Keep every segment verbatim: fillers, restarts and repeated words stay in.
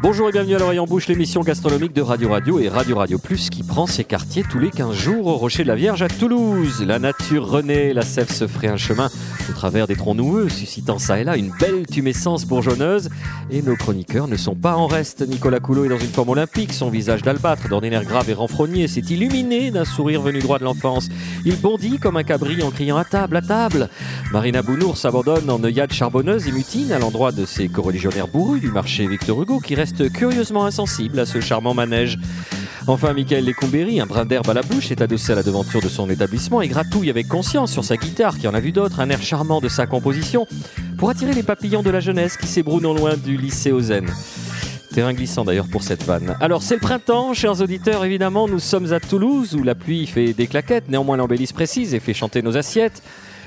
Bonjour et bienvenue à l'Oreille en Bouche, l'émission gastronomique de Radio Radio et Radio Radio Plus qui prend ses quartiers tous les quinze jours au Rocher de la Vierge à Toulouse. La nature renaît, la sève se ferait un chemin au travers des troncs noueux, suscitant ça et là une belle tumescence bourgeonneuse. Et nos chroniqueurs ne sont pas en reste. Nicolas Coulot est dans une forme olympique, son visage d'albâtre, d'ordinaire grave et renfrogné, s'est illuminé d'un sourire venu droit de l'enfance. Il bondit comme un cabri en criant « à table, à table !» Marina Bounoure s'abandonne en œillade charbonneuse et mutine à l'endroit de ses coreligionnaires bourrus du marché Victor Hugo qui reste curieusement insensible à ce charmant manège. Enfin, Mikael Lecumberry, un brin d'herbe à la bouche, est adossé à la devanture de son établissement et gratouille avec conscience sur sa guitare, qui en a vu d'autres, un air charmant de sa composition, pour attirer les papillons de la jeunesse qui s'ébrouent non loin du lycée Ozen. Terrain glissant d'ailleurs pour cette vanne. Alors c'est le printemps, chers auditeurs, évidemment, nous sommes à Toulouse, où la pluie fait des claquettes, néanmoins l'embellisse précise et fait chanter nos assiettes.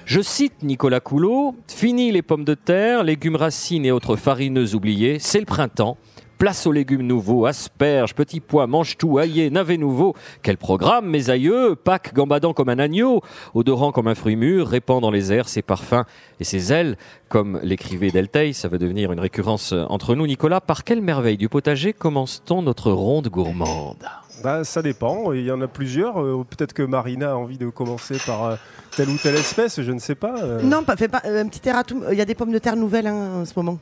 Je cite Nicolas Coulot, « Fini les pommes de terre, légumes racines et autres farineuses oubliées, c'est le printemps. Place aux légumes nouveaux, asperges, petits pois, mange-tout, aillés, navets nouveaux. Quel programme, mes aïeux! Pâques gambadant comme un agneau, odorant comme un fruit mûr, répand dans les airs ses parfums et ses ailes. » Comme l'écrivait Delteil, ça va devenir une récurrence entre nous. Nicolas, par quelle merveille du potager commence-t-on notre ronde gourmande? Bah, ça dépend, il y en a plusieurs. Euh, peut-être que Marina a envie de commencer par euh, telle ou telle espèce, je ne sais pas. Euh... Non, pas, fais pas euh, un petit erratum. Il y a des pommes de terre nouvelles hein, en ce moment.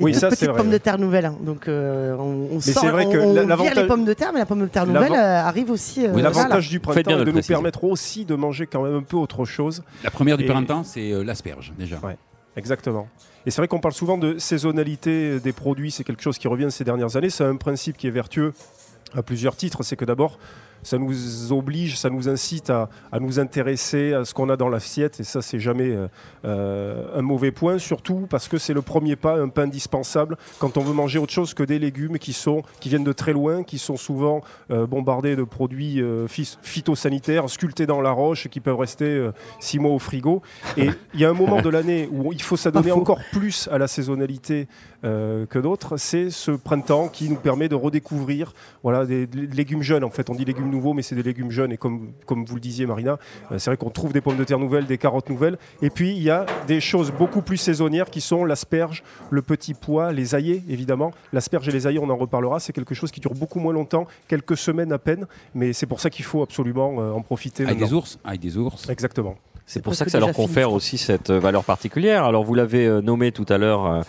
Oui, ça c'est vrai. Pommes de terre nouvelles, hein. donc euh, on, on sort, on, on vire les pommes de terre, mais la pomme de terre nouvelle euh, arrive aussi. Euh, oui, l'avantage voilà. du printemps est de, de nous permettre aussi de manger quand même un peu autre chose. La première du Et... printemps, c'est euh, l'asperge déjà. Ouais, exactement. Et c'est vrai qu'on parle souvent de saisonnalité des produits, c'est quelque chose qui revient ces dernières années. C'est un principe qui est vertueux à plusieurs titres, c'est que d'abord, ça nous oblige, ça nous incite à, à nous intéresser à ce qu'on a dans l'assiette. Et ça, c'est jamais euh, un mauvais point, surtout parce que c'est le premier pas, un pas indispensable quand on veut manger autre chose que des légumes qui, sont, qui viennent de très loin, qui sont souvent euh, bombardés de produits euh, phytosanitaires, sculptés dans la roche, qui peuvent rester euh, six mois au frigo. Et il y a un moment de l'année où il faut s'adonner encore plus à la saisonnalité euh, que d'autres. C'est ce printemps qui nous permet de redécouvrir voilà, des, des légumes jeunes. En fait, on dit légumes nouveaux, mais c'est des légumes jeunes et comme, comme vous le disiez Marina, euh, c'est vrai qu'on trouve des pommes de terre nouvelles, des carottes nouvelles et puis il y a des choses beaucoup plus saisonnières qui sont l'asperge, le petit pois, les aillés évidemment, l'asperge et les aillés on en reparlera, c'est quelque chose qui dure beaucoup moins longtemps, quelques semaines à peine, mais c'est pour ça qu'il faut absolument euh, en profiter. Avec des ours, avec des ours. Exactement. C'est, c'est pour ça que ça leur confère fini, aussi cette valeur particulière. Alors vous l'avez euh, nommé tout à l'heure euh,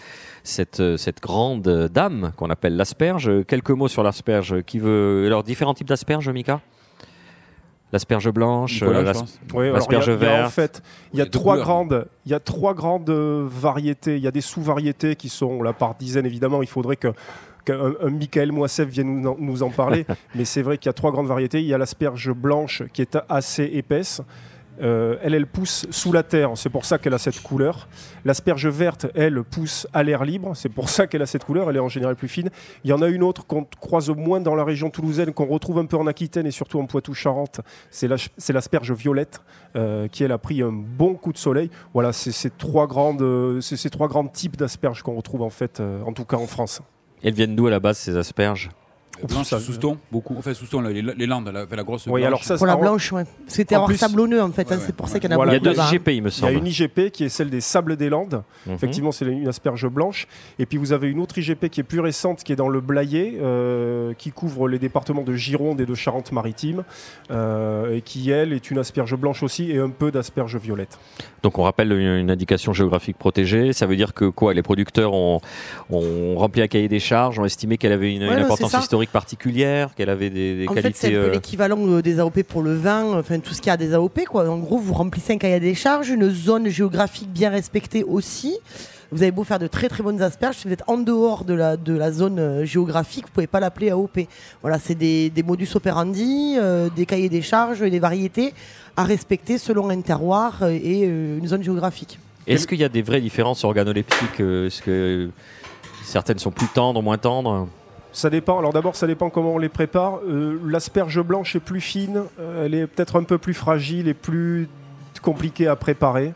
Cette, cette grande dame qu'on appelle l'asperge. Quelques mots sur l'asperge. Qui veut... Alors, différents types d'asperges, Mika ? L'asperge blanche, Nicolas, l'as... oui, l'asperge alors, y a, verte. Y a, en fait, il y a trois grandes, il y a trois grandes variétés. Il y a des sous-variétés qui sont là par dizaines, évidemment. Il faudrait que Un, un Michael Moisef vienne nous, nous en parler. Mais c'est vrai qu'il y a trois grandes variétés. Il y a l'asperge blanche qui est assez épaisse. Euh, elle, elle pousse sous la terre, c'est pour ça qu'elle a cette couleur. L'asperge verte, elle, pousse à l'air libre, c'est pour ça qu'elle a cette couleur, elle est en général plus fine. Il y en a une autre qu'on croise moins dans la région toulousaine, qu'on retrouve un peu en Aquitaine et surtout en Poitou-Charentes, c'est, la, c'est l'asperge violette euh, qui, elle, a pris un bon coup de soleil. Voilà, c'est ces trois grandes, euh, c'est ces trois grands types d'asperges qu'on retrouve en fait, euh, en tout cas en France. Elles viennent d'où à la base ces asperges ? Blanche, Souston, beaucoup. Enfin, Souston, les, les Landes, la, la grosse. Oui, alors ça, pour la blanche, ouais. C'était en plus, sablonneux, en fait. Ouais, hein, ouais, c'est pour ouais. ça qu'il y en a voilà, beaucoup. Il y a deux I G P, il me semble. Il y a une I G P qui est celle des Sables des Landes. Mm-hmm. Effectivement, c'est une asperge blanche. Et puis, vous avez une autre I G P qui est plus récente, qui est dans le Blayais, euh, qui couvre les départements de Gironde et de Charente-Maritime, euh, et qui, elle, est une asperge blanche aussi et un peu d'asperge violette. Donc, on rappelle une indication géographique protégée. Ça veut dire que quoi ? Les producteurs ont, ont rempli un cahier des charges, ont estimé qu'elle avait une, ouais, une importance historique particulière, qu'elle avait des, des en qualités... En fait, c'est euh... l'équivalent des A O P pour le vin, enfin tout ce qu'il y a des A O P, quoi. En gros, vous remplissez un cahier des charges, une zone géographique bien respectée aussi. Vous avez beau faire de très très bonnes asperges, si vous êtes en dehors de la, de la zone géographique, vous ne pouvez pas l'appeler A O P. Voilà, c'est des, des modus operandi, euh, des cahiers des charges, des variétés à respecter selon un terroir et euh, une zone géographique. Est-ce qu'il y a des vraies différences organoleptiques ? Est-ce que certaines sont plus tendres, moins tendres ? Ça dépend. Alors d'abord, ça dépend comment on les prépare. Euh, l'asperge blanche est plus fine, euh, elle est peut-être un peu plus fragile et plus compliquée à préparer.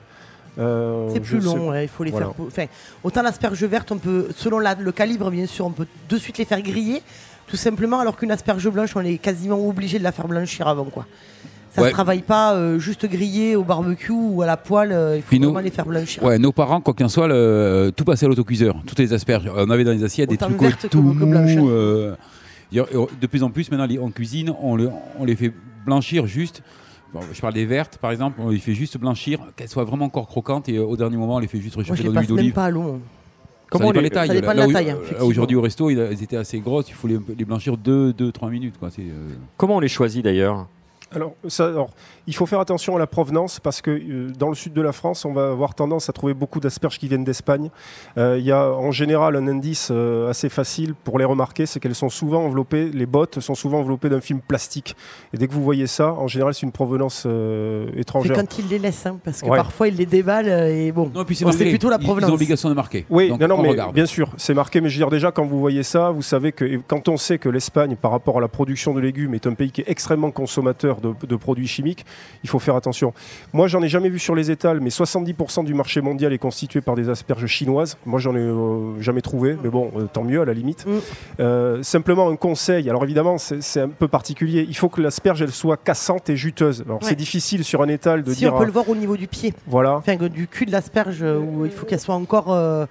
Euh, c'est plus long, ouais, il faut les voilà. faire... Enfin, autant l'asperge verte, on peut, selon la, le calibre, bien sûr, on peut de suite les faire griller, tout simplement, alors qu'une asperge blanche, on est quasiment obligé de la faire blanchir avant, quoi. Ça ne ouais. se travaille pas euh, juste grillé au barbecue ou à la poêle. Euh, il faut Puis vraiment nos... les faire blanchir. Ouais, nos parents, quoi qu'il en soit, le, euh, tout passait à l'autocuiseur. Toutes les asperges. On avait dans les assiettes Autant des trucs tout mous. Euh, de plus en plus, maintenant, en cuisine, on, le, on les fait blanchir juste. Bon, je parle des vertes, par exemple. On les fait juste blanchir, qu'elles soient vraiment encore croquantes. Et euh, au dernier moment, on les fait juste réchauffer dans l'huile d'olive. Moi, je les passe même pas à l'eau. Comment ça dépend les tailles. Taille, aujourd'hui au resto, ils étaient assez grosses. Il faut les, les blanchir deux à trois minutes. Quoi. C'est, euh... Comment on les choisit d'ailleurs? Alors, ça, alors, il faut faire attention à la provenance parce que euh, dans le sud de la France, on va avoir tendance à trouver beaucoup d'asperges qui viennent d'Espagne. Il euh, y a en général un indice euh, assez facile pour les remarquer, c'est qu'elles sont souvent enveloppées, les bottes sont souvent enveloppées d'un film plastique. Et dès que vous voyez ça, en général, c'est une provenance euh, étrangère. C'est quand ils les laissent, hein, parce que ouais. parfois ils les déballent et bon, non, et puis c'est, marqué, c'est plutôt la provenance. Ils ont l'obligation de marquer. Oui, donc non, non, mais regarde. Bien sûr, c'est marqué. Mais je veux dire déjà, quand vous voyez ça, vous savez que quand on sait que l'Espagne, par rapport à la production de légumes, est un pays qui est extrêmement consommateur De, de produits chimiques, il faut faire attention. Moi, j'en ai jamais vu sur les étals, mais soixante-dix pour cent du marché mondial est constitué par des asperges chinoises. Moi, j'en ai euh, jamais trouvé, mais bon, euh, tant mieux à la limite. Euh, simplement un conseil, alors évidemment, c'est, c'est un peu particulier, il faut que l'asperge, elle soit cassante et juteuse. Alors, ouais. c'est difficile sur un étal de si dire... Si on peut euh, le voir au niveau du pied, voilà. Enfin, du cul de l'asperge, où il faut qu'elle soit encore... Euh...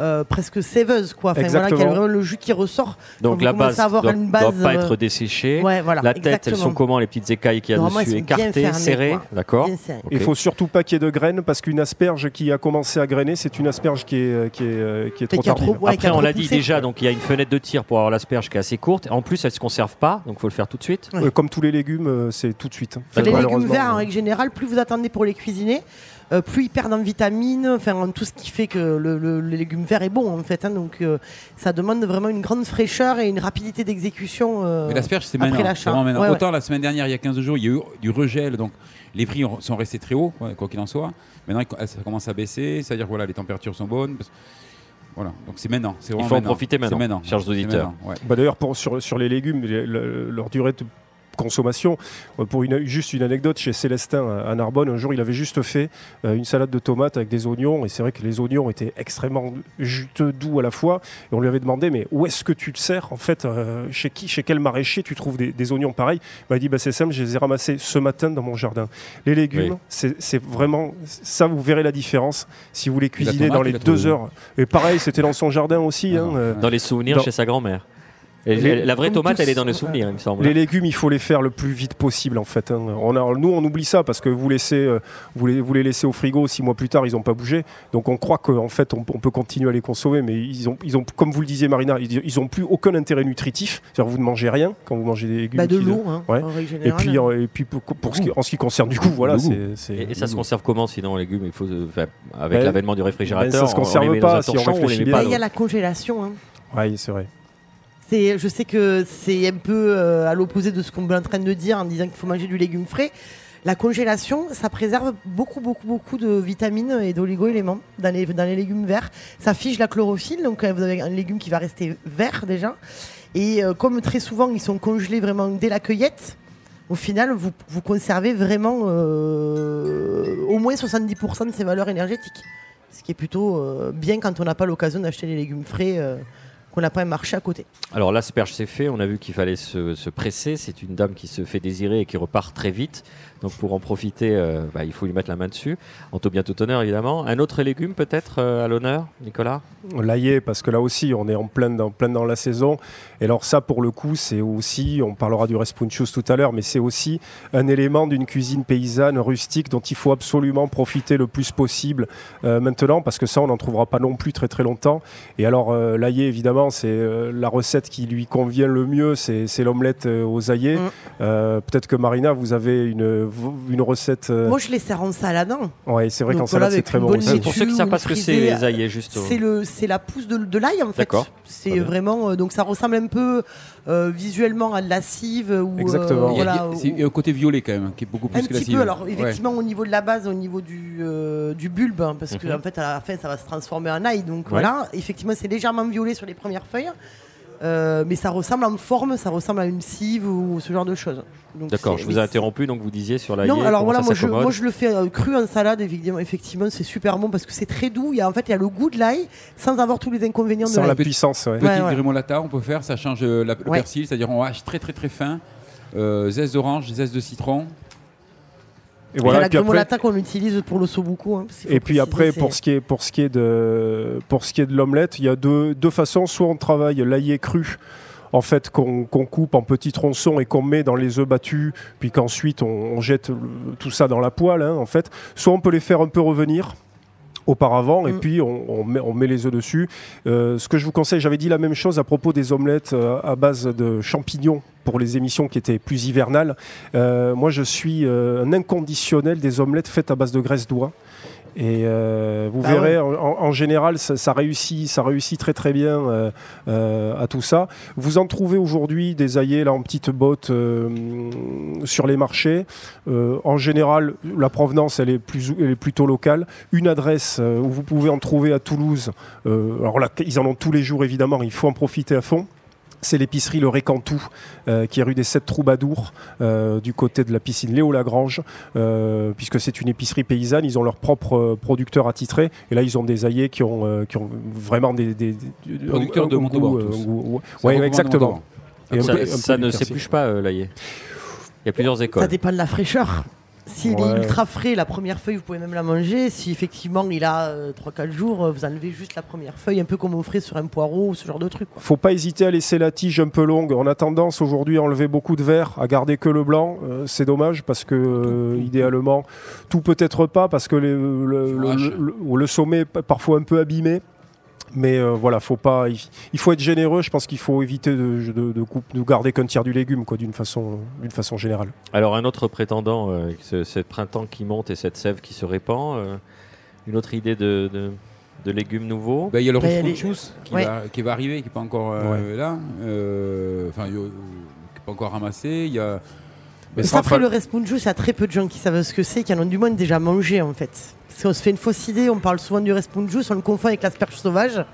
Euh, presque sèveuse, quoi. Enfin, voilà, qu'il y a vraiment le jus qui ressort. Donc, donc la base ne doit pas euh... être desséchée. Ouais, voilà, la tête, exactement. Elles sont comment, les petites écailles qu'il y a dessus, écartées, serrées, d'accord. Il faut surtout pas qu'il y ait de graines parce qu'une asperge qui a commencé à grainer, c'est une asperge qui est qui est qui est trop tardive. Trop, ouais, Après, on l'a dit poussé. Déjà, donc il y a une fenêtre de tir pour avoir l'asperge qui est assez courte. En plus, elle se conserve pas, donc faut le faire tout de suite. Ouais. Euh, comme tous les légumes, c'est tout de suite. Enfin, les légumes verts, en règle générale, plus vous attendez pour les cuisiner. Euh, plus ils perdent en vitamines, enfin tout ce qui fait que le, le, le légume vert est bon en fait. Hein, donc euh, ça demande vraiment une grande fraîcheur et une rapidité d'exécution. Euh, Mais l'asperge c'est maintenant. C'est vraiment maintenant. Ouais, Autant ouais. la semaine dernière, il y a quinze jours, il y a eu du regel, donc les prix sont restés très hauts, quoi qu'il en soit. Maintenant ça commence à baisser, c'est-à-dire voilà les températures sont bonnes. Voilà, donc c'est maintenant. C'est il faut en profiter maintenant. maintenant. Chers auditeurs. Maintenant, ouais. bah, d'ailleurs pour sur, sur les légumes, les, le, leur durée de consommation. Pour une, juste une anecdote, chez Célestin à Narbonne, un jour il avait juste fait euh, une salade de tomates avec des oignons et c'est vrai que les oignons étaient extrêmement juteux, doux à la fois et on lui avait demandé mais où est-ce que tu te sers en fait, euh, chez qui, chez quel maraîcher tu trouves des, des oignons pareils? Bah, il dit bah, c'est simple, je les ai ramassés ce matin dans mon jardin. Les légumes, oui. c'est, c'est vraiment ça, vous verrez la différence si vous les cuisinez tomate, dans les deux heures. Et pareil, c'était dans son jardin aussi. Ah hein, euh, dans les souvenirs dans... chez sa grand-mère. Les, la vraie tomate, tous, elle est dans les souvenirs, il me semble. Les légumes, il faut les faire le plus vite possible, en fait. Hein. On a, nous, on oublie ça parce que vous, laissez, euh, vous, les, vous les laissez au frigo, six mois plus tard, ils n'ont pas bougé. Donc, on croit qu'en fait, on, on peut continuer à les consommer, mais ils ont, ils ont, comme vous le disiez, Marina, ils n'ont plus aucun intérêt nutritif. C'est-à-dire, vous ne mangez rien quand vous mangez des légumes. Bah de l'eau, hein, ouais. en règle générale. Et puis, hein. et puis pour, pour ce qui, en ce qui concerne du coup, voilà. C'est, c'est et, et ça se conserve comment, sinon, les légumes, il faut, euh, avec ouais. l'avènement du réfrigérateur, ben, ça se conserve on les met pas, dans un torchon, si on réfléchit bien. Il y a la congélation. Oui, c'est vrai. C'est, je sais que c'est un peu euh, à l'opposé de ce qu'on est en train de dire en disant qu'il faut manger du légume frais. La congélation, ça préserve beaucoup, beaucoup, beaucoup de vitamines et d'oligo-éléments dans les, dans les légumes verts. Ça fige la chlorophylle, donc euh, vous avez un légume qui va rester vert déjà. Et euh, comme très souvent, ils sont congelés vraiment dès la cueillette, au final, vous, vous conservez vraiment euh, au moins soixante-dix pour cent de ces valeurs énergétiques. Ce qui est plutôt euh, bien quand on n'a pas l'occasion d'acheter les légumes frais euh, qu'on n'a pas marché à côté. Alors l'asperge c'est fait, on a vu qu'il fallait se, se presser, c'est une dame qui se fait désirer et qui repart très vite, donc pour en profiter, euh, bah, il faut lui mettre la main dessus, en tout bien tout honneur évidemment. Un autre légume peut-être euh, à l'honneur, Nicolas ? L'ail, parce que là aussi on est en plein dans, plein dans la saison, et alors ça pour le coup c'est aussi, on parlera du responchus tout à l'heure, mais c'est aussi un élément d'une cuisine paysanne, rustique, dont il faut absolument profiter le plus possible euh, maintenant, parce que ça on n'en trouvera pas non plus très très longtemps, et alors euh, l'ail évidemment, c'est euh, la recette qui lui convient le mieux, c'est, c'est l'omelette euh, aux aillets. Mmh. Euh, peut-être que Marina, vous avez une, une recette... Euh... Moi, je les sers en salade. Hein. Oui, c'est vrai donc qu'en salade, c'est très bon. Aussi. Pour ceux qui ne savent pas ce que c'est les aillets, juste. C'est, le, c'est la pousse de, de l'ail, en fait. D'accord. C'est ah vraiment... Euh, donc, ça ressemble un peu euh, visuellement à de la cive. Ou, exactement. Euh, voilà, il, y a, il y a un côté violet, quand même, qui est beaucoup plus que la cive. Un petit peu, alors, effectivement, ouais. au niveau de la base, au niveau du, euh, du bulbe, hein, parce mmh. qu'en en fait, à la fin, ça va se transformer en ail. Donc, ouais. voilà. Effectivement, c'est légèrement violet sur les premières feuille, euh, mais ça ressemble en forme, ça ressemble à une cive ou ce genre de choses. Donc d'accord, je vous ai interrompu, donc vous disiez sur l'ail. Non, alors voilà, moi je, moi je le fais euh, cru en salade, évidemment, effectivement, c'est super bon parce que c'est très doux. Il y a, en fait, il y a le goût de l'ail sans avoir tous les inconvénients sans de l'ail. Sans la puissance, ouais. Petite ouais, ouais. gremolata, on peut faire, ça change euh, la, le ouais. persil, c'est-à-dire on hache très très très fin, euh, zeste d'orange, zeste de citron. Et voilà, c'est l'acrome latin qu'on utilise pour le sobuco. Hein, et puis après, c'est... pour ce qui est pour ce qui est de pour ce qui est de l'omelette, il y a deux deux façons. Soit on travaille l'ail cru, en fait, qu'on, qu'on coupe en petits tronçons et qu'on met dans les œufs battus, puis qu'ensuite on, on jette tout ça dans la poêle. Hein, en fait, soit on peut les faire un peu revenir auparavant, et mm. puis on, on, met, on met les œufs dessus. Euh, ce que je vous conseille, j'avais dit la même chose à propos des omelettes euh, à base de champignons pour les émissions qui étaient plus hivernales. Euh, moi, je suis euh, un inconditionnel des omelettes faites à base de graisse d'oie. Et euh, vous bah verrez, ouais. en, en général, ça, ça réussit, ça réussit très très bien euh, euh, à tout ça. Vous en trouvez aujourd'hui des aillés là en petites bottes euh, sur les marchés. Euh, en général, la provenance, elle est plus, elle est plutôt locale. Une adresse euh, où vous pouvez en trouver à Toulouse. Euh, alors là, ils en ont tous les jours évidemment. Il faut en profiter à fond. C'est l'épicerie Le Récantou, euh, qui est rue des Sept Troubadours, euh, du côté de la piscine Léo-Lagrange, euh, puisque c'est une épicerie paysanne. Ils ont leur propre euh, producteur attitré. Et là, ils ont des aillés qui ont, euh, qui ont vraiment des... des, des producteurs de Montauban. Oui, exactement. Et ça, peu, ça ne s'épluche pas, euh, l'aillé. Il y a plusieurs écoles. Ça dépend de la fraîcheur. S'il ouais. est ultra frais, la première feuille, vous pouvez même la manger. Si effectivement il a euh, trois quatre jours, euh, vous enlevez juste la première feuille, un peu comme on ferait sur un poireau ou ce genre de truc. Il ne faut pas hésiter à laisser la tige un peu longue. On a tendance aujourd'hui à enlever beaucoup de verre, à garder que le blanc. Euh, c'est dommage parce que, euh, idéalement, tout peut-être pas, parce que les, le, le, le, le sommet est parfois un peu abîmé. Mais euh, voilà, faut pas, il, il faut être généreux. Je pense qu'il faut éviter de, de, de, coupe, de garder qu'un tiers du légume, quoi, d'une façon, d'une façon générale. Alors un autre prétendant, euh, ce, ce printemps qui monte et cette sève qui se répand, euh, une autre idée de, de, de légumes nouveaux. Il bah, y a le bah, rouge-fruchous qui, ouais. qui va arriver, qui n'est pas encore euh, ouais. là, euh, enfin, qui n'est pas encore ramassé. Il y a... Mais ça, après, le responjous, il y a très peu de gens qui savent ce que c'est, qui en ont du moins déjà mangé, en fait. Parce qu'on se fait une fausse idée, on parle souvent du responjous, on le confond avec l'asperge sauvage.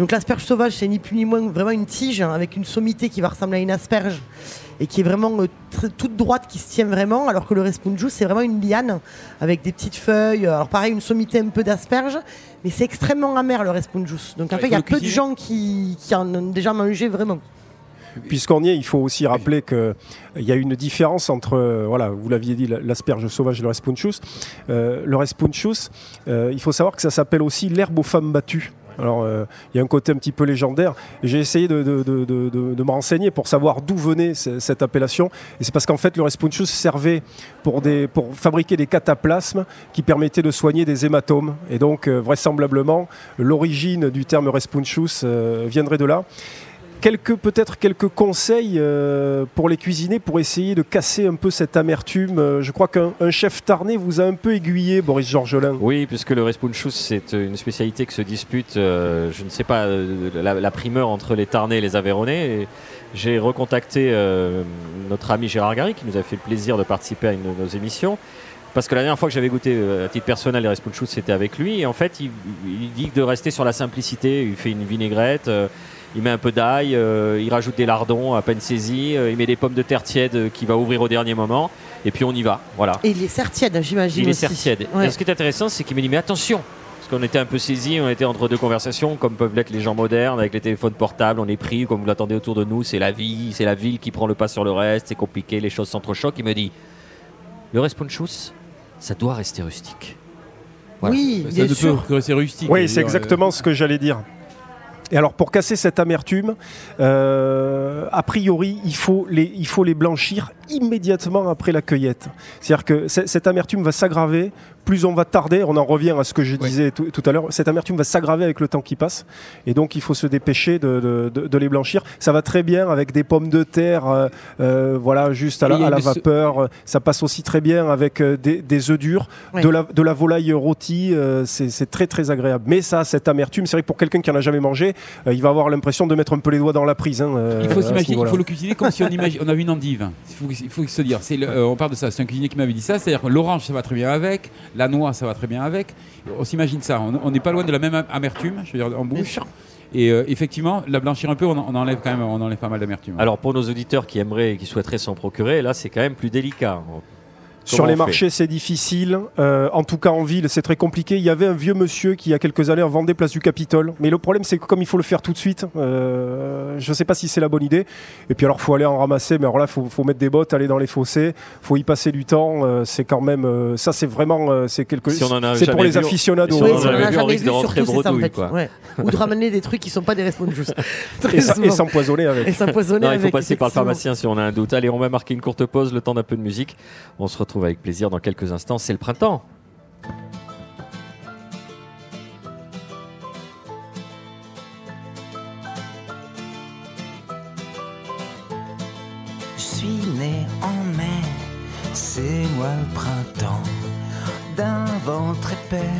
Donc l'asperge sauvage, c'est ni plus ni moins vraiment une tige, hein, avec une sommité qui va ressembler à une asperge, et qui est vraiment euh, tr- toute droite, qui se tient vraiment, alors que le responjous, c'est vraiment une liane, avec des petites feuilles, alors pareil, une sommité un peu d'asperge, mais c'est extrêmement amer, le responjous. Donc en fait, il y a peu de gens qui, qui en ont déjà mangé vraiment. Puisqu'on y est, il faut aussi rappeler qu'il y a une différence entre, euh, voilà, vous l'aviez dit, l'asperge sauvage et le responjous. Euh, le responjous, euh, il faut savoir que ça s'appelle aussi l'herbe aux femmes battues. Alors, il euh, y a un côté un petit peu légendaire. J'ai essayé de, de, de, de, de, de me renseigner pour savoir d'où venait c- cette appellation. Et c'est parce qu'en fait, le responjous servait pour, des, pour fabriquer des cataplasmes qui permettaient de soigner des hématomes. Et donc, euh, vraisemblablement, l'origine du terme responjous euh, viendrait de là. Quelques, peut-être quelques conseils euh, pour les cuisiner, pour essayer de casser un peu cette amertume. Euh, je crois qu'un un chef tarnais vous a un peu aiguillé, Boris Georgelin. Oui, puisque le responjous, c'est une spécialité que se dispute, euh, je ne sais pas, la, la primeur entre les Tarnais et les Aveyronnais. Et j'ai recontacté euh, notre ami Gérard Garry, qui nous a fait le plaisir de participer à une de nos émissions. Parce que la dernière fois que j'avais goûté euh, à titre personnel les responjous, c'était avec lui. Et en fait, il, il dit de rester sur la simplicité. Il fait une vinaigrette, euh, il met un peu d'ail, euh, il rajoute des lardons à peine saisis, euh, il met des pommes de terre tièdes euh, qu'il va ouvrir au dernier moment. Et puis on y va. Voilà. Et il les sert tièdes, j'imagine. Il les sert tièdes. Ouais. Et ce qui est intéressant, c'est qu'il me dit mais attention, parce qu'on était un peu saisis, on était entre deux conversations, comme peuvent l'être les gens modernes, avec les téléphones portables, on est pris, comme vous l'attendez autour de nous, c'est la vie, c'est la ville qui prend le pas sur le reste, c'est compliqué, les choses s'entrechoquent. Il me dit le responjous, ça doit rester rustique. Voilà. Oui, bah, ça bien sûr. Peut rester rustique. Oui, c'est exactement euh... ce que j'allais dire. Et alors, pour casser cette amertume, euh, a priori, il faut, les, il faut les blanchir immédiatement après la cueillette. C'est-à-dire que c- cette amertume va s'aggraver. Plus on va tarder, on en revient à ce que je ouais. disais tout, tout à l'heure, cette amertume va s'aggraver avec le temps qui passe. Et donc, il faut se dépêcher de, de, de, de les blanchir. Ça va très bien avec des pommes de terre, euh, euh, voilà, juste à la, à la vapeur. Ça passe aussi très bien avec des, des œufs durs, ouais. de, la, de la volaille rôtie. Euh, c'est, c'est très, très agréable. Mais ça, cette amertume, c'est vrai que pour quelqu'un qui n'en a jamais mangé, euh, il va avoir l'impression de mettre un peu les doigts dans la prise. Hein, euh, il faut s'imaginer, il faut le cuisiner comme si on, imagine, on avait une endive. Il faut, il faut se dire, c'est le, euh, on parle de ça, c'est un cuisinier qui m'avait dit ça, c'est-à-dire que l'orange, ça va très bien avec. La noix, ça va très bien avec. On s'imagine ça. On n'est pas loin de la même amertume, je veux dire, en bouche. Et euh, effectivement, la blanchir un peu, on, on enlève quand même, on enlève pas mal d'amertume. Alors pour nos auditeurs qui aimeraient et qui souhaiteraient s'en procurer, là, c'est quand même plus délicat. Sur les marchés, c'est difficile. Euh, en tout cas, en ville, c'est très compliqué. Il y avait un vieux monsieur qui, il y a quelques années, vendait Place du Capitole. Mais le problème, c'est que comme il faut le faire tout de suite, euh, je ne sais pas si c'est la bonne idée. Et puis alors, il faut aller en ramasser. Mais alors là, il faut, faut mettre des bottes, aller dans les fossés. Il faut y passer du temps. Euh, c'est quand même... Euh, ça, c'est vraiment... Euh, c'est quelque... si c'est pour les aficionados. Si on en a jamais vu, surtout, c'est ça, en fait. Ouais. Ou de ramener des trucs qui ne sont pas des responses justes. Très et s'empoisonner avec. Et s'empoisonner avec. Il faut passer par le pharmacien si on a un doute. Allez, on va marquer une courte pause, le temps d'un peu de musique. On se retrouve avec plaisir dans quelques instants, c'est le printemps. Je suis né en mai, c'est moi le printemps. D'un ventre épais,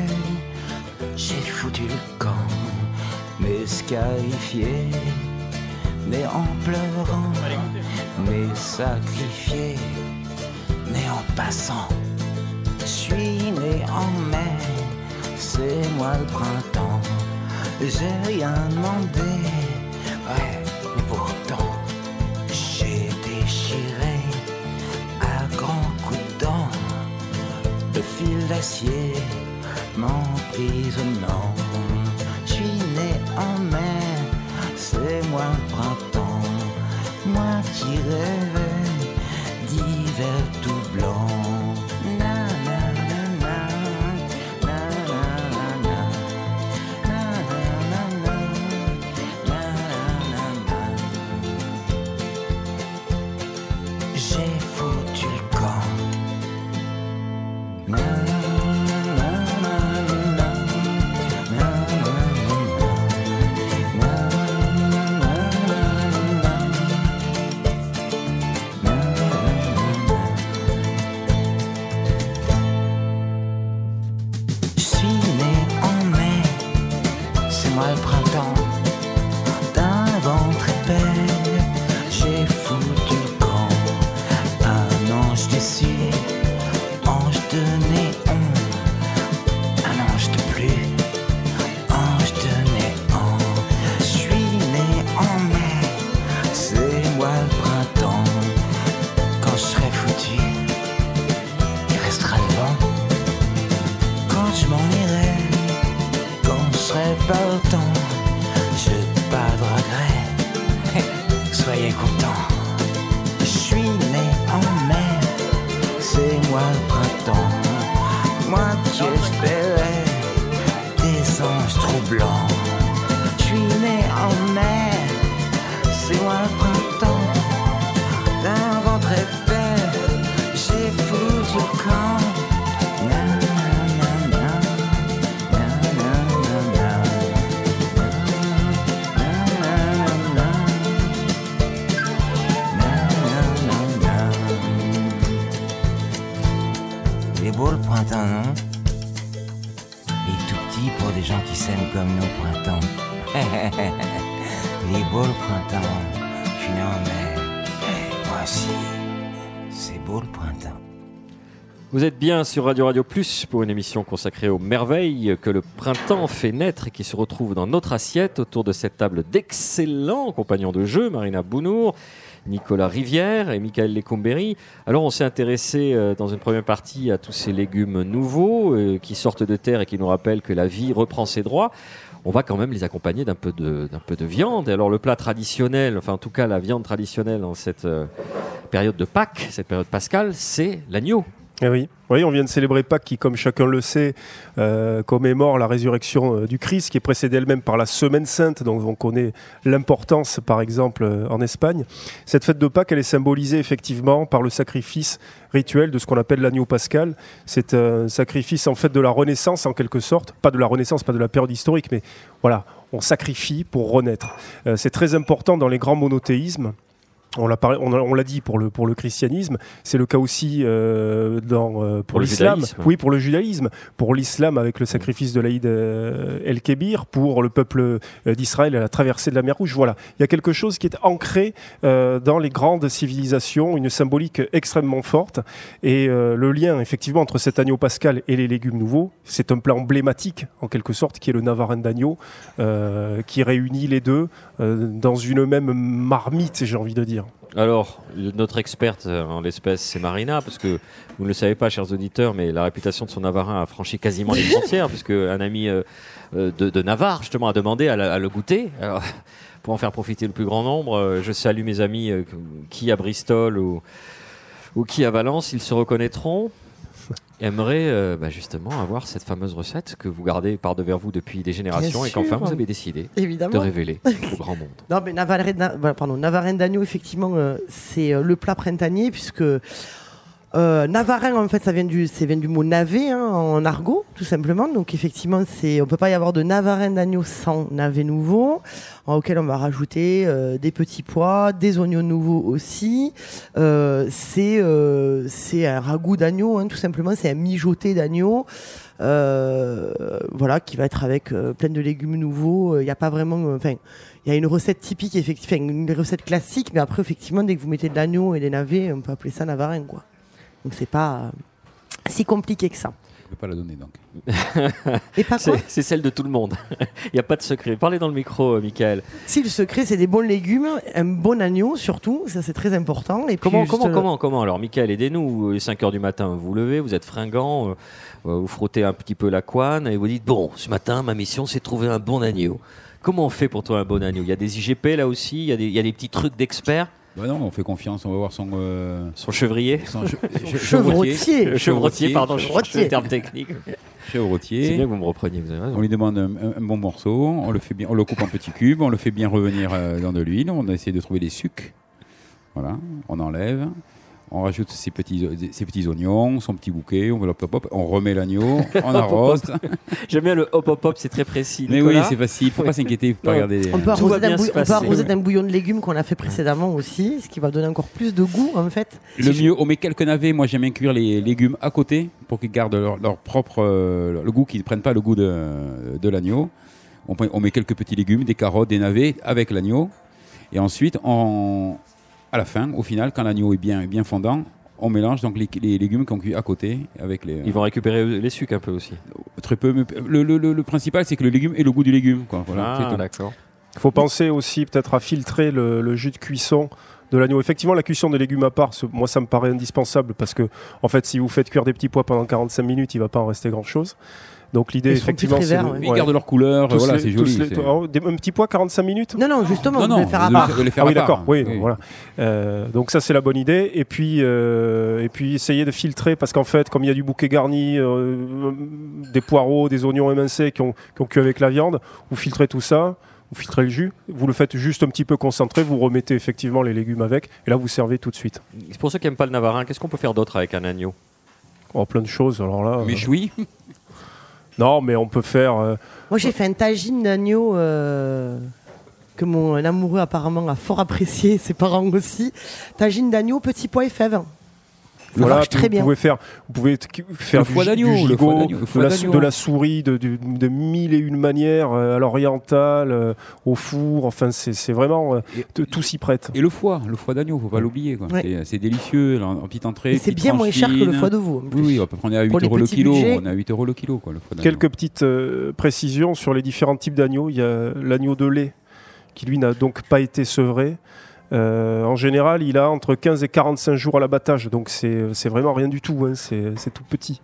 j'ai foutu le camp. Mais scarifié, né en pleurant, mais sacrifié, né en passant. Je suis né en mai, c'est moi le printemps. J'ai rien demandé, ouais, mais pourtant j'ai déchiré à grands coups de dents, de fil d'acier m'emprisonnant. Je suis né en mai, c'est moi le printemps. Moi qui rêvais d'hiver tout blanc. Na na na na na na na na na na na na na. J'ai foutu le camp. Na na na na na na na na na na na na. Moi le printemps, d'un ventre épais, j'ai foutu le camp. Un ange déçu, ange de néon, un ange de pluie, ange de néant. Je suis né en mai, c'est moi le printemps. Quand je serai foutu, il restera le vent. Quand je m'en irai, quand je serai parti, soyez contents. Je suis né en mai, c'est moi le printemps. Moi qui espérais des anges troublants. Je suis né en mai, c'est moi le printemps. D'un ventre épais, j'ai foutu le camp. Na, le printemps, non? Il est tout petit pour des gens qui s'aiment comme nous, printemps. Il est beau le printemps, je suis né en mai. Moi aussi, c'est beau le printemps. Vous êtes bien sur Radio Radio Plus pour une émission consacrée aux merveilles que le printemps fait naître et qui se retrouvent dans notre assiette autour de cette table d'excellents compagnons de jeu, Marina Bounoure, Nicolas Rivière et Mikael Lecumberry. Alors on s'est intéressé euh, dans une première partie à tous ces légumes nouveaux euh, qui sortent de terre et qui nous rappellent que la vie reprend ses droits. On va quand même les accompagner d'un peu de, d'un peu de viande. Et alors le plat traditionnel, enfin en tout cas la viande traditionnelle en cette euh, période de Pâques, cette période pascale, c'est l'agneau. Eh oui. Oui, on vient de célébrer Pâques qui, comme chacun le sait, euh, commémore la résurrection euh, du Christ, qui est précédée elle-même par la Semaine Sainte, donc on connaît l'importance, par exemple, euh, en Espagne. Cette fête de Pâques, elle est symbolisée effectivement par le sacrifice rituel de ce qu'on appelle l'agneau pascal. C'est un sacrifice en fait de la Renaissance, en quelque sorte. Pas de la Renaissance, pas de la période historique, mais voilà, on sacrifie pour renaître. Euh, c'est très important dans les grands monothéismes. On l'a, parlé, on, a, on l'a dit pour le, pour le christianisme, c'est le cas aussi euh, dans, euh, pour, pour l'islam, oui, pour le judaïsme, pour l'islam avec le sacrifice de l'Aïd euh, el-Kébir, pour le peuple euh, d'Israël à la traversée de la mer Rouge. Voilà, il y a quelque chose qui est ancré euh, dans les grandes civilisations, une symbolique extrêmement forte, et euh, le lien effectivement entre cet agneau pascal et les légumes nouveaux, c'est un plat emblématique en quelque sorte qui est le navarin d'agneau, euh, qui réunit les deux euh, dans une même marmite, j'ai envie de dire. Alors, notre experte en l'espèce, c'est Marina, parce que vous ne le savez pas, chers auditeurs, mais la réputation de son Navarin a franchi quasiment les frontières, puisque un ami euh, de, de Navarre, justement, a demandé à, la, à le goûter. Alors, pour en faire profiter le plus grand nombre, euh, je salue mes amis euh, qui à Bristol ou, ou qui à Valence, ils se reconnaîtront. Aimerait euh, bah justement avoir cette fameuse recette que vous gardez par-devers vous depuis des générations et qu'enfin vous avez décidé évidemment. De révéler au grand monde. Non, mais Navarin d'agneau, effectivement, euh, c'est euh, le plat printanier, puisque euh, Navarin, en fait, ça vient du, ça vient du mot navet, hein, en argot, tout simplement. Donc, effectivement, c'est, on ne peut pas y avoir de Navarin d'agneau sans navet nouveau, auquel on va rajouter euh, des petits pois, des oignons nouveaux aussi. Euh, c'est, euh, c'est un ragoût d'agneau, hein, tout simplement, c'est un mijoté d'agneau, euh, voilà, qui va être avec euh, plein de légumes nouveaux. Il euh, n'y a pas vraiment, enfin, euh, il y a une recette typique, effectivement, une recette classique, mais après, effectivement, dès que vous mettez de l'agneau et des navets, on peut appeler ça Navarin, quoi. Donc c'est pas euh, si compliqué que ça. Je ne peux pas la donner, donc. Et pas c'est, c'est celle de tout le monde. Il n'y a pas de secret. Parlez dans le micro, Mikael. Si, le secret, c'est des bons légumes, un bon agneau surtout, ça c'est très important. Et comment, puis, comment, juste... comment, comment alors, Mikael, aidez-nous. cinq heures du matin, vous vous levez, vous êtes fringant, euh, vous frottez un petit peu la couenne et vous dites, bon, ce matin, ma mission, c'est de trouver un bon agneau. Comment on fait pour trouver un bon agneau ? Il y a des I G P là aussi, il y a des, il y a des petits trucs d'experts. Bah non, on fait confiance, on va voir son... Euh... Son chevrier son che- che- Chevrotier. Chevrotier, pardon, c'est le terme technique. Chevrotier. C'est bien que vous me repreniez, vous avez raison. On lui demande un, un bon morceau, on le, fait bien, on le coupe en petits cubes, on le fait bien revenir euh, dans de l'huile, on essaie de trouver des sucs. Voilà, on enlève, on rajoute ses petits, ses petits oignons, son petit bouquet, on, hop, hop, hop, on remet l'agneau, on arrose. J'aime bien le hop hop hop, c'est très précis. Mais Nicolas. Oui, c'est facile, il ne faut pas s'inquiéter. Faut pas regarder. On peut arroser d'un bouillon, oui. d'un bouillon de légumes qu'on a fait précédemment aussi, ce qui va donner encore plus de goût en fait. Le si mieux, je... on met quelques navets, moi j'aime bien cuire les légumes à côté pour qu'ils gardent leur, leur propre euh, le goût, qu'ils ne prennent pas le goût de, de l'agneau. On, prend, on met quelques petits légumes, des carottes, des navets avec l'agneau. Et ensuite, on... à la fin, au final, quand l'agneau est bien, bien fondant, on mélange donc les, les légumes qu'on cuit à côté avec les. Ils vont récupérer les sucs un peu aussi. Très peu. Mais le, le, le, le principal, c'est que le légume ait le goût du légume, quoi. Voilà, ah, d'accord. Il faut penser aussi peut-être à filtrer le, le jus de cuisson de l'agneau. Effectivement, la cuisson des légumes à part, moi, ça me paraît indispensable parce que, en fait, si vous faites cuire des petits pois pendant quarante-cinq minutes, il ne va pas en rester grand-chose. Donc l'idée, ils effectivement, c'est verts, le... ils ouais. gardent leur couleur, tous voilà, les, c'est joli. Les... C'est... Oh, des, un petit pois, quarante-cinq minutes ? Non, non, justement, on les faire à part. Ah oui, d'accord, oui, oui. Voilà. Euh, donc ça, c'est la bonne idée. Et puis, euh, et puis, essayer de filtrer, parce qu'en fait, comme il y a du bouquet garni, euh, des poireaux, des oignons émincés qui ont, qui ont cuit avec la viande, vous filtrez tout ça, vous filtrez le jus, vous le faites juste un petit peu concentré, vous remettez effectivement les légumes avec, et là, vous servez tout de suite. C'est pour ceux qui n'aiment pas le Navarin, qu'est-ce qu'on peut faire d'autre avec un agneau ? Oh, plein de choses, alors là... Mais chouï euh... Non, mais on peut faire... Euh... Moi, j'ai fait un tagine d'agneau euh, que mon amoureux, apparemment, a fort apprécié, ses parents aussi. Tagine d'agneau, petits pois et fèves. Ça voilà, marche très bien. Vous pouvez faire, vous pouvez faire du, du gigot, de la, de la souris, de, de, de mille et une manières, euh, à l'orientale, euh, au four, enfin, c'est, c'est vraiment... Euh, et, tout s'y prête. Et le foie, le foie d'agneau, il ne faut pas l'oublier, quoi. Ouais. C'est, c'est délicieux, en, en petite entrée. Et c'est bien moins cher que le foie de veau. Oui, oui, à peu près, on est à huit euros le kilo. On est à huit euros le kilo, quoi, le foie d'agneau. Quelques petites euh, précisions sur les différents types d'agneaux. Il y a l'agneau de lait, qui lui n'a donc pas été sevré. Euh, en général, il a entre quinze et quarante-cinq jours à l'abattage, donc c'est, c'est vraiment rien du tout, hein, c'est, c'est tout petit.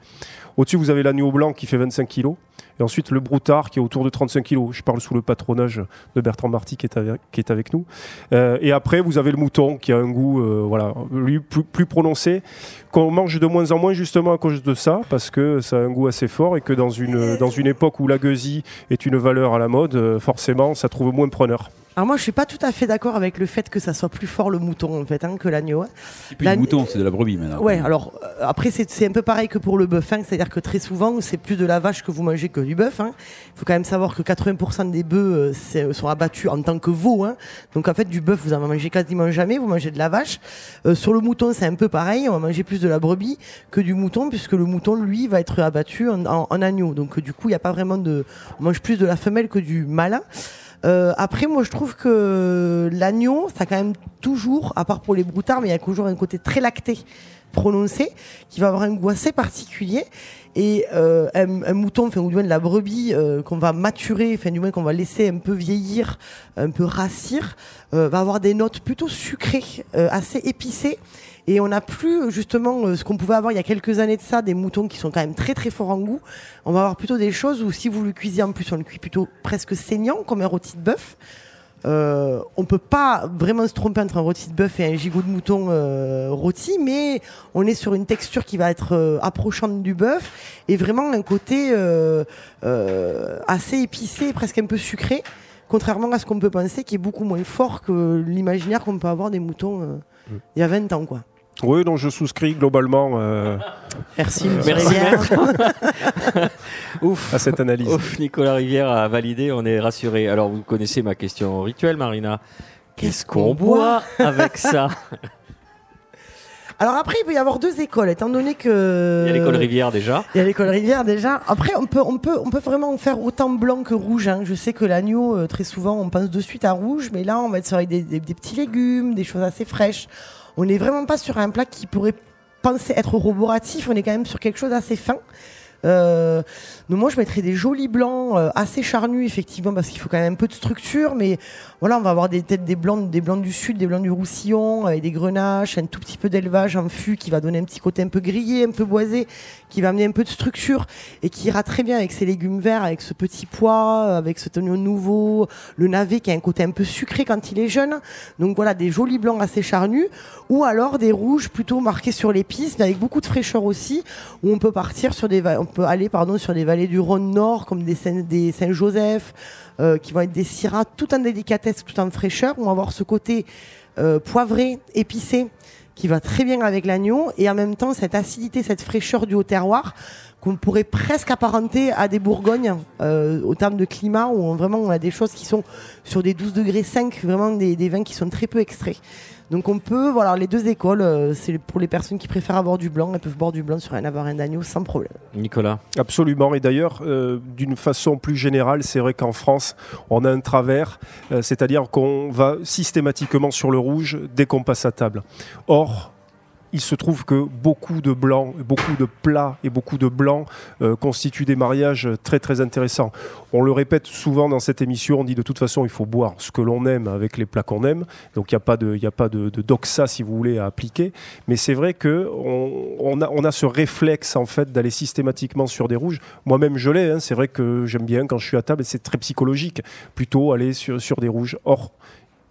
Au-dessus, vous avez l'agneau blanc qui fait vingt-cinq kilos, et ensuite le broutard qui est autour de trente-cinq kilos. Je parle sous le patronage de Bertrand Marty qui est avec, qui est avec nous. Euh, et après, vous avez le mouton qui a un goût euh, voilà, lui, plus, plus prononcé, qu'on mange de moins en moins justement à cause de ça, parce que ça a un goût assez fort et que dans une, dans une époque où la gueusie est une valeur à la mode, euh, forcément, ça trouve moins preneur. Alors moi, je suis pas tout à fait d'accord avec le fait que ça soit plus fort le mouton en fait hein, que l'agneau. C'est plus L'agn... du mouton, c'est de la brebis maintenant. Ouais. Alors euh, après, c'est, c'est un peu pareil que pour le bœuf, hein, c'est-à-dire que très souvent, c'est plus de la vache que vous mangez que du bœuf. Il hein. faut quand même savoir que quatre-vingts pour cent des bœufs euh, sont abattus en tant que veaux. Hein. Donc en fait, du bœuf, vous en mangez quasiment jamais. Vous mangez de la vache. Euh, sur le mouton, c'est un peu pareil. On va manger plus de la brebis que du mouton, puisque le mouton, lui, va être abattu en, en, en agneau. Donc du coup, il y a pas vraiment de. On mange plus de la femelle que du mâle. Euh, après, moi, je trouve que l'agneau, ça a quand même toujours, à part pour les broutards, mais il y a toujours un côté très lacté. prononcé, qui va avoir un goût assez particulier. Et euh, un, un mouton, enfin, ou du moins de la brebis euh, qu'on va maturer, enfin du moins qu'on va laisser un peu vieillir, un peu rassir, euh, va avoir des notes plutôt sucrées, euh, assez épicées. Et on n'a plus justement euh, ce qu'on pouvait avoir il y a quelques années de ça, des moutons qui sont quand même très très forts en goût. On va avoir plutôt des choses où si vous le cuisiez, en plus on le cuit plutôt presque saignant, comme un rôti de bœuf. Euh, on peut pas vraiment se tromper entre un rôti de bœuf et un gigot de mouton euh, rôti, mais on est sur une texture qui va être euh, approchante du bœuf et vraiment un côté euh, euh, assez épicé, presque un peu sucré, contrairement à ce qu'on peut penser, qui est beaucoup moins fort que l'imaginaire qu'on peut avoir des moutons euh, mmh. il y a vingt ans, quoi. Oui, donc je souscris globalement. Euh... Merci, euh, merci maître. Ouf, à cette analyse. Ouf, Nicolas Rivière a validé, on est rassuré. Alors vous connaissez ma question rituelle, Marina. Qu'est-ce qu'on boit avec ça? Alors après, il peut y avoir deux écoles, étant donné que... Il y a l'école Rivière déjà. Il y a l'école Rivière déjà. Après, on peut, on peut, on peut vraiment faire autant blanc que rouge. Hein. Je sais que l'agneau, euh, très souvent, on pense de suite à rouge, mais là, on va être sur des, des, des petits légumes, des choses assez fraîches. On n'est vraiment pas sur un plat qui pourrait penser être roboratif, on est quand même sur quelque chose d'assez fin. Euh, donc moi je mettrais des jolis blancs euh, assez charnus effectivement parce qu'il faut quand même un peu de structure, mais voilà, on va avoir des têtes des blancs, des blancs du sud, des blancs du Roussillon avec des grenaches, un tout petit peu d'élevage en fût qui va donner un petit côté un peu grillé, un peu boisé, qui va amener un peu de structure et qui ira très bien avec ces légumes verts, avec ce petit pois, avec cet oignon nouveau, le navet qui a un côté un peu sucré quand il est jeune. Donc voilà, des jolis blancs assez charnus, ou alors des rouges plutôt marqués sur l'épice mais avec beaucoup de fraîcheur aussi, où on peut partir sur des va- on peut aller pardon, sur des vallées du Rhône Nord comme des, Saint- des Saint-Joseph euh, qui vont être des syrahs tout en délicatesse, tout en fraîcheur. On va avoir ce côté euh, poivré, épicé qui va très bien avec l'agneau et en même temps cette acidité, cette fraîcheur du haut terroir qu'on pourrait presque apparenter à des Bourgognes euh, au terme de climat où on, vraiment on a des choses qui sont sur des douze degrés cinq, vraiment des, des vins qui sont très peu extraits. Donc on peut, voilà, les deux écoles, euh, c'est pour les personnes qui préfèrent avoir du blanc, elles peuvent boire du blanc sur un avarin d'agneau sans problème. Nicolas. Absolument, et d'ailleurs, euh, d'une façon plus générale, c'est vrai qu'en France, on a un travers, euh, c'est-à-dire qu'on va systématiquement sur le rouge dès qu'on passe à table. Or, il se trouve que beaucoup de blancs, beaucoup de plats et beaucoup de blancs euh, constituent des mariages très très intéressants. On le répète souvent dans cette émission, on dit de toute façon il faut boire ce que l'on aime avec les plats qu'on aime. Donc il n'y a pas de, y a pas de, de doxa si vous voulez à appliquer. Mais c'est vrai qu'on on a, on a ce réflexe en fait d'aller systématiquement sur des rouges. Moi-même je l'ai, hein, c'est vrai que j'aime bien quand je suis à table, et c'est très psychologique, plutôt aller sur, sur des rouges. Or,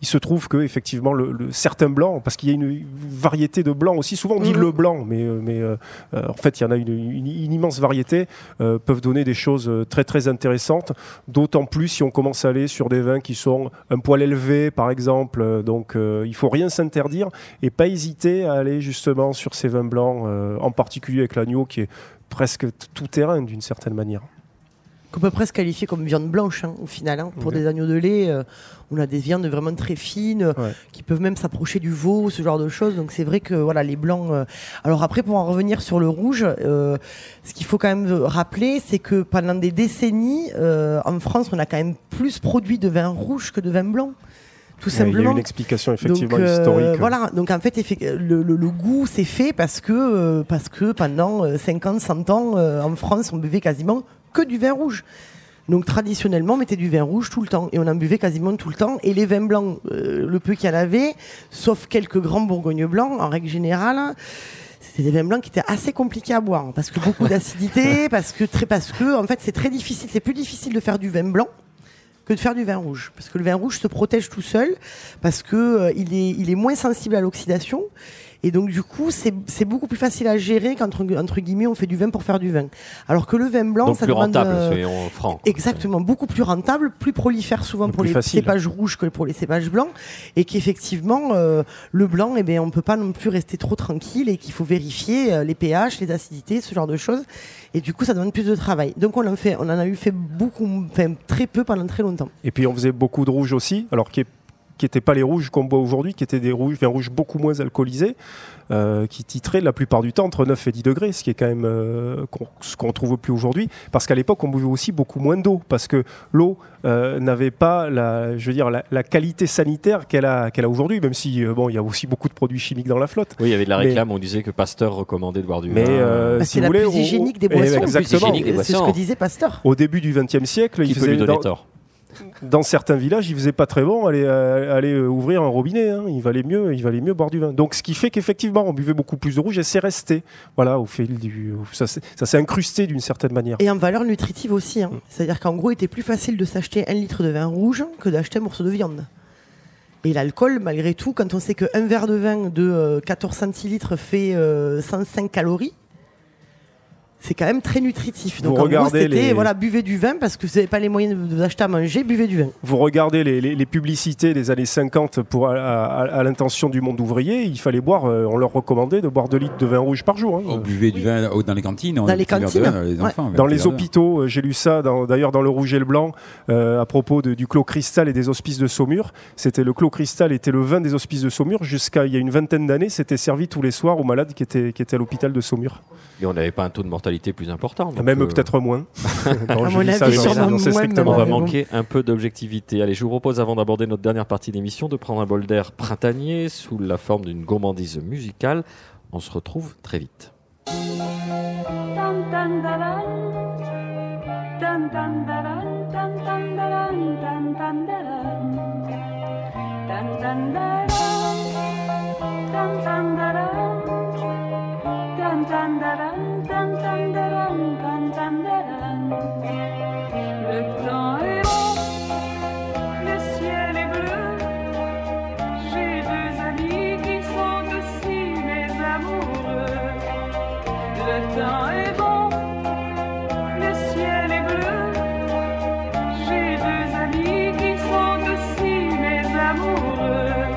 il se trouve que effectivement le, le certains blancs, parce qu'il y a une variété de blancs aussi, souvent on dit mmh. le blanc, mais mais euh, euh, en fait il y en a une, une, une immense variété, euh, peuvent donner des choses très très intéressantes, d'autant plus si on commence à aller sur des vins qui sont un poil élevés par exemple. Donc euh, il faut rien s'interdire et pas hésiter à aller justement sur ces vins blancs, euh, en particulier avec l'agneau qui est presque tout terrain d'une certaine manière. Qu'on peut presque qualifier comme viande blanche, hein, au final. Hein. Pour okay. des agneaux de lait, euh, on a des viandes vraiment très fines, ouais. qui peuvent même s'approcher du veau, ce genre de choses. Donc c'est vrai que voilà, les blancs... Euh... Alors après, pour en revenir sur le rouge, euh, ce qu'il faut quand même rappeler, c'est que pendant des décennies, euh, en France, on a quand même plus produit de vin rouge que de vin blanc. Tout simplement. Il y a une explication effectivement donc, euh, historique. Voilà, donc en fait le, le, le goût s'est fait parce que, euh, parce que pendant cinquante, cent ans, euh, en France, on buvait quasiment que du vin rouge. Donc traditionnellement, on mettait du vin rouge tout le temps et on en buvait quasiment tout le temps. Et les vins blancs, euh, le peu qu'il y en avait, sauf quelques grands bourgognes blancs, en règle générale, c'était des vins blancs qui étaient assez compliqués à boire, hein, parce que beaucoup d'acidité, parce que, très, parce que en fait c'est très difficile, c'est plus difficile de faire du vin blanc que de faire du vin rouge, parce que le vin rouge se protège tout seul, parce que euh, il est il est moins sensible à l'oxydation et donc du coup c'est c'est beaucoup plus facile à gérer qu'entre entre guillemets on fait du vin pour faire du vin, alors que le vin blanc donc ça plus demande rentable, euh, soyons francs, exactement, beaucoup plus rentable, plus prolifère souvent donc pour les facile. Cépages rouges que pour les cépages blancs, et qu'effectivement euh, le blanc, eh ben on peut pas non plus rester trop tranquille et qu'il faut vérifier euh, les pH, les acidités, ce genre de choses, et du coup ça demande plus de travail. Donc on en fait on en a eu fait beaucoup enfin très peu pendant très longtemps. Et puis on faisait beaucoup de rouge aussi, alors qui est qui n'étaient pas les rouges qu'on boit aujourd'hui, qui étaient des rouges, vins rouges beaucoup moins alcoolisés, euh, qui titraient la plupart du temps entre neuf et dix degrés, ce qui est quand même euh, qu'on, ce qu'on ne trouve plus aujourd'hui, parce qu'à l'époque on buvait aussi beaucoup moins d'eau, parce que l'eau euh, n'avait pas la, je veux dire, la, la qualité sanitaire qu'elle a, qu'elle a aujourd'hui, même si euh, bon, il y a aussi beaucoup de produits chimiques dans la flotte. Oui, il y avait de la réclame, mais on disait que Pasteur recommandait de boire du vin. Mais euh, bah, si c'est vous la voulez, plus hygiénique des boissons. Eh, exactement, des boissons. C'est ce que disait Pasteur. Au début du vingtième siècle, qui il faisait dans, dans certains villages, il faisait pas très bon aller, aller ouvrir un robinet. Hein. Il valait mieux, il valait mieux boire du vin. Donc, ce qui fait qu'effectivement, on buvait beaucoup plus de rouge et c'est resté. Voilà, au fil du, ça, ça s'est incrusté d'une certaine manière. Et en valeur nutritive aussi. Hein. C'est-à-dire qu'en gros, il était plus facile de s'acheter un litre de vin rouge que d'acheter un morceau de viande. Et l'alcool, malgré tout, quand on sait qu'un verre de vin de quatorze centilitres fait cent cinq calories, c'est quand même très nutritif. Donc, vous en regardez gros, c'était, les... voilà, buvez du vin parce que vous n'avez pas les moyens d'acheter à manger, buvez du vin. Vous regardez les, les, les publicités des années cinquante pour, à, à, à l'intention du monde ouvrier, il fallait boire, euh, on leur recommandait de boire deux litres de vin rouge par jour. Hein. On buvait oui. du vin dans les cantines. Dans les cantines. Vin, les enfants, ouais. Dans les hôpitaux, j'ai lu ça, dans, d'ailleurs dans Le Rouge et le Blanc, euh, à propos de, du Clos Cristal et des hospices de Saumur. C'était le Clos Cristal était le vin des hospices de Saumur. Jusqu'à il y a une vingtaine d'années, c'était servi tous les soirs aux malades qui étaient, qui étaient à l'hôpital de Saumur. Et on n'avait pas un taux de mortalité plus important. Même euh... peut-être moins. Non, je dis ça, non, non, non, c'est strictement. On va manquer un peu d'objectivité. Allez, je vous propose, avant d'aborder notre dernière partie d'émission, de prendre un bol d'air printanier sous la forme d'une gourmandise musicale. On se retrouve très vite. Le temps est beau, le ciel est bleu. J'ai deux amis qui sont aussi mes amoureux. Le temps est beau, le ciel est bleu. J'ai deux amis qui sont aussi mes amoureux.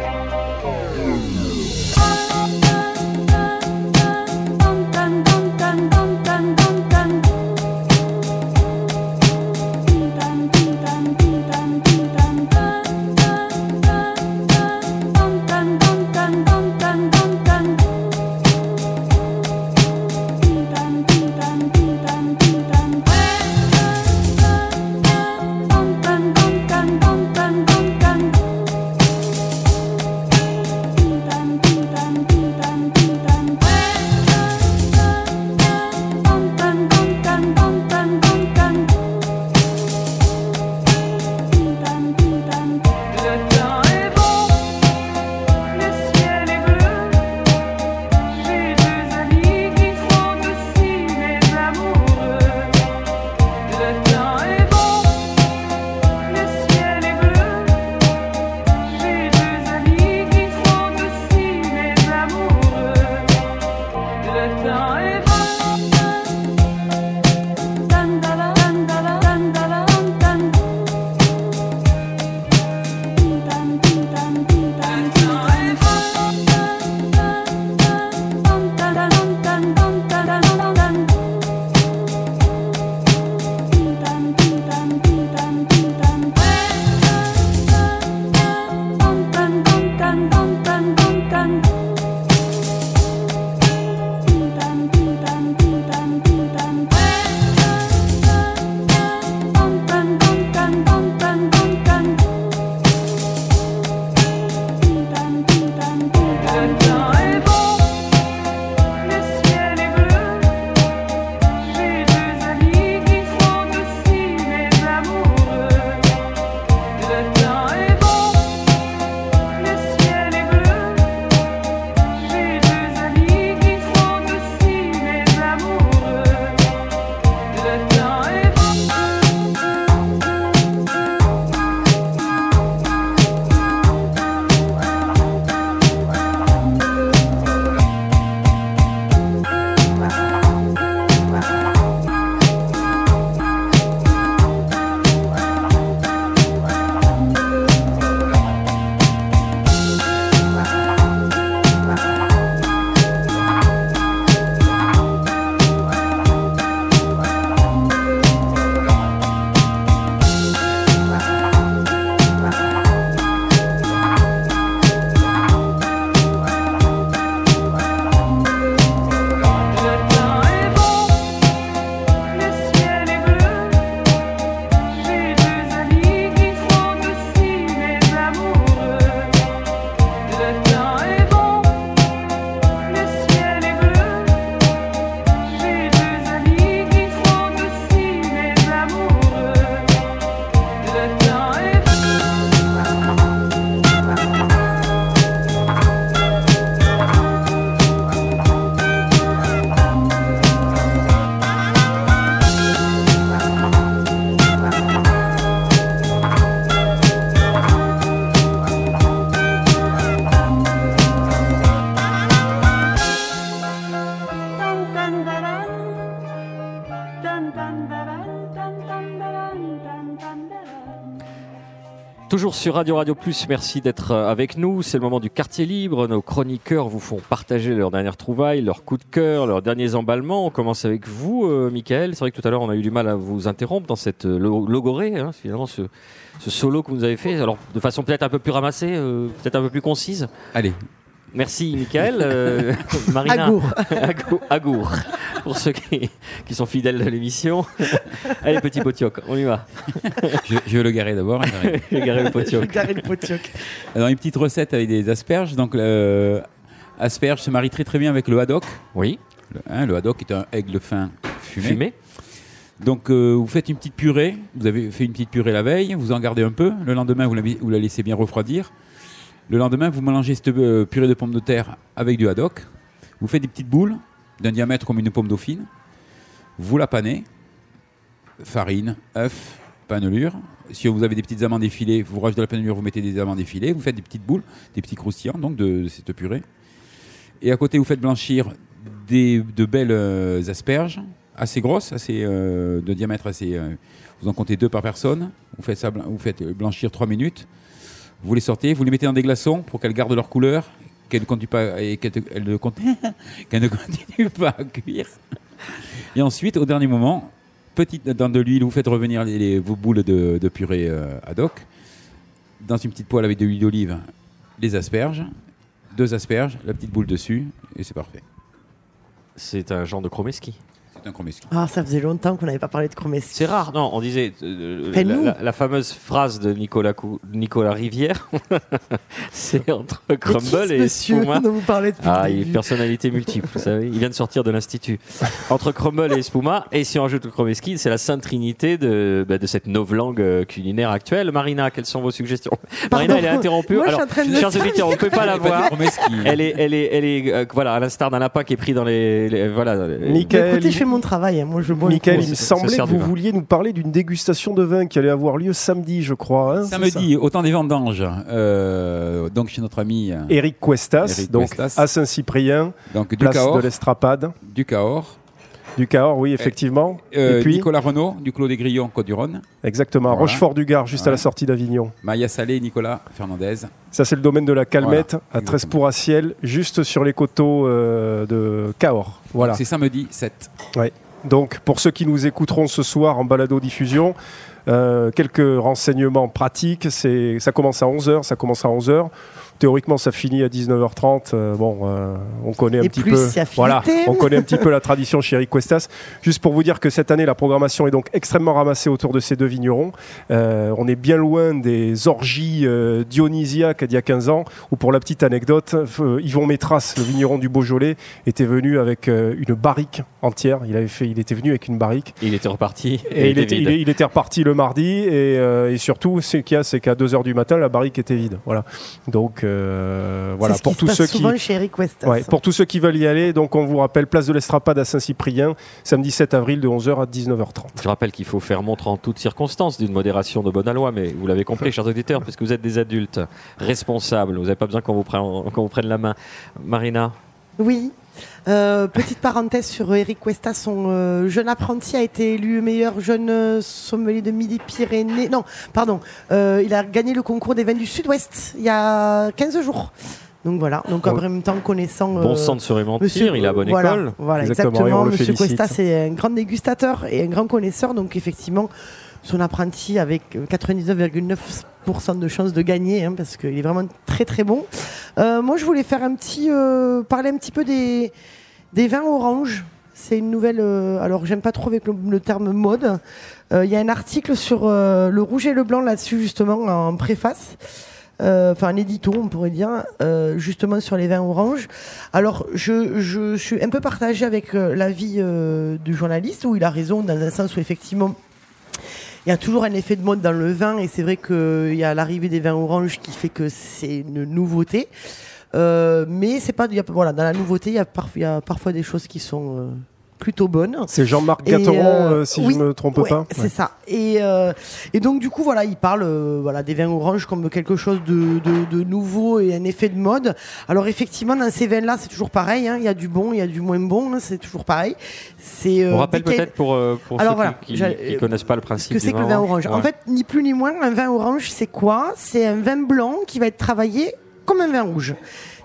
Toujours sur Radio Radio Plus, merci d'être avec nous. C'est le moment du quartier libre. Nos chroniqueurs vous font partager leurs dernières trouvailles, leurs coups de cœur, leurs derniers emballements. On commence avec vous, euh, Mikael. C'est vrai que tout à l'heure, on a eu du mal à vous interrompre dans cette euh, logorée, hein, finalement, ce, ce solo que vous avez fait. Alors, de façon peut-être un peu plus ramassée, euh, peut-être un peu plus concise. Allez. Merci, Mikael. Euh, Marina. Agour. Agour. Agour. Pour ceux qui, qui sont fidèles de l'émission. Allez, petit potioc, on y va. Je, je vais le garer d'abord. Je vais garer le potioc. Je vais garer le potioc. Alors, une petite recette avec des asperges. Donc, euh, asperges se marie très très bien avec le haddock. Oui. Le, hein, le haddock est un aigle fin fumé. Fumé. Donc, euh, vous faites une petite purée. Vous avez fait une petite purée la veille. Vous en gardez un peu. Le lendemain, vous la, vous la laissez bien refroidir. Le lendemain, vous mélangez cette euh, purée de pommes de terre avec du haddock. Vous faites des petites boules d'un diamètre comme une pomme dauphine. Vous la panez. Farine, œuf, panelure. Si vous avez des petites amandes effilées, vous rajoutez de la panelure, vous mettez des amandes effilées. Vous faites des petites boules, des petits croustillants donc de, de cette purée. Et à côté, vous faites blanchir des, de belles euh, asperges, assez grosses, assez, euh, de diamètre assez... Euh, vous en comptez deux par personne. Vous faites, ça, vous faites blanchir trois minutes. Vous les sortez, vous les mettez dans des glaçons pour qu'elles gardent leur couleur, qu'elles ne continuent pas, et qu'elles, elles ne, continuent, qu'elles ne continuent pas à cuire. Et ensuite, au dernier moment, petite, dans de l'huile, vous faites revenir les, les, vos boules de, de purée euh, haddock. Dans une petite poêle avec de l'huile d'olive, les asperges, deux asperges, la petite boule dessus, et c'est parfait. C'est un genre de kromeski. Ah, ça faisait longtemps qu'on n'avait pas parlé de Kromeski. C'est rare, non, on disait euh, la, la, la fameuse phrase de Nicolas, Cou- Nicolas Rivière. C'est entre Crumble et Spouma. Vous parlez depuis ah, il est personnalité multiple, vous savez. Il vient de sortir de l'Institut. Entre Crumble et Spouma, et si on rajoute le Kromeski, c'est la sainte trinité de, bah, de cette novlangue culinaire actuelle. Marina, quelles sont vos suggestions? Pardon, Marina, elle est interrompue. Moi, alors, chers auditeurs, on ne peut pas la voir. Elle est, elle est, elle est, euh, voilà, à l'instar d'un lapin qui est pris dans les, les voilà. Nickel. Écoutez, je fais mon travail. Hein. Moi, je bois. Mikael, il me semblait que vous vouliez nous parler d'une dégustation de vin qui allait avoir lieu samedi, je crois. Hein, samedi, au temps des vendanges. Euh, donc chez notre ami Éric Questas, Éric donc Questas. À Saint-Cyprien, donc, du place Cahors, de l'Estrapade, du Cahors, du Cahors, oui, effectivement. Euh, Et puis Nicolas Renault du Clos-des-Grillons, Côte-du-Rhône. Exactement, voilà. Rochefort-du-Gard, juste ouais. à la sortie d'Avignon. Maya Salé, Nicolas Fernandez. Ça, c'est le domaine de la Calmette, voilà, à Trespoux-Rassiels, juste sur les coteaux euh, de Cahors. Voilà. Donc c'est samedi sept. Ouais. Donc, pour ceux qui nous écouteront ce soir en balado-diffusion, euh, quelques renseignements pratiques. C'est, ça commence à onze heures, ça commence à onze heures. Théoriquement, ça finit à dix-neuf heures trente. Euh, bon, euh, on connaît un Et petit plus, peu. Voilà, on connaît un petit peu la tradition chez Éric Questas. Juste pour vous dire que cette année, la programmation est donc extrêmement ramassée autour de ces deux vignerons. Euh, on est bien loin des orgies euh, dionysiaques d'il y a quinze ans. Où, pour la petite anecdote, euh, Yvon Métras, le vigneron du Beaujolais, était venu avec euh, une barrique entière. Il avait fait, il était venu avec une barrique. Il était reparti. Et, et il, était, il, il était reparti le mardi. Et, euh, et surtout, ce qu'il y a, c'est qu'à deux heures du matin, la barrique était vide. Voilà. Donc Euh, voilà, pour tous ceux qui ouais, pour tous ceux qui veulent y aller, donc on vous rappelle place de l'Estrapade à Saint-Cyprien, samedi sept avril de onze heures à dix-neuf heures trente. Je rappelle qu'il faut faire montre en toutes circonstances d'une modération de bonne aloi, mais vous l'avez compris, chers auditeurs, puisque vous êtes des adultes responsables, vous n'avez pas besoin qu'on vous prenne, qu'on vous prenne la main. Marina. Oui. Euh, petite parenthèse sur Éric Questas, son euh, jeune apprenti a été élu meilleur jeune sommelier de Midi-Pyrénées. Non, pardon, euh, il a gagné le concours des vins du Sud-Ouest il y a quinze jours. Donc voilà, donc en même temps connaissant... Euh, bon sang de se mentir, monsieur, il a bonne voilà, école. Voilà, exactement, exactement. Monsieur félicite. Questas est un grand dégustateur et un grand connaisseur, donc effectivement, son apprenti avec quatre-vingt-dix-neuf virgule neuf pour cent de chances de gagner, hein, parce qu'il est vraiment très très bon. Euh, moi, je voulais faire un petit, euh, parler un petit peu des, des vins orange. C'est une nouvelle. Euh, alors, j'aime pas trop avec le, le terme mode. Il euh, y a un article sur euh, le rouge et le blanc là-dessus, justement, en préface. Enfin, euh, un édito, on pourrait dire, euh, justement sur les vins orange. Alors, je, je, je suis un peu partagée avec euh, l'avis euh, du journaliste, où il a raison, dans un sens où effectivement. Il y a toujours un effet de mode dans le vin et c'est vrai qu'il y a l'arrivée des vins oranges qui fait que c'est une nouveauté. Euh, mais c'est pas, y a, voilà, dans la nouveauté, il y, y a parfois des choses qui sont euh, plutôt bonne. C'est Jean-Marc Gatoron, euh, si oui, je ne me trompe ouais, pas. C'est ouais. ça. Et, euh, et donc, du coup, voilà, il parle euh, voilà, des vins oranges comme quelque chose de, de, de nouveau et un effet de mode. Alors, effectivement, dans ces vins-là, c'est toujours pareil. Hein. Il y a du bon, il y a du moins bon. Hein. C'est toujours pareil. C'est, euh, on rappelle décal... peut-être pour, euh, pour Alors, ceux voilà, qui ne connaissent pas le principe que du c'est vin que le vin orange. orange. Ouais. En fait, ni plus ni moins, un vin orange, c'est quoi ? C'est un vin blanc qui va être travaillé comme un vin rouge.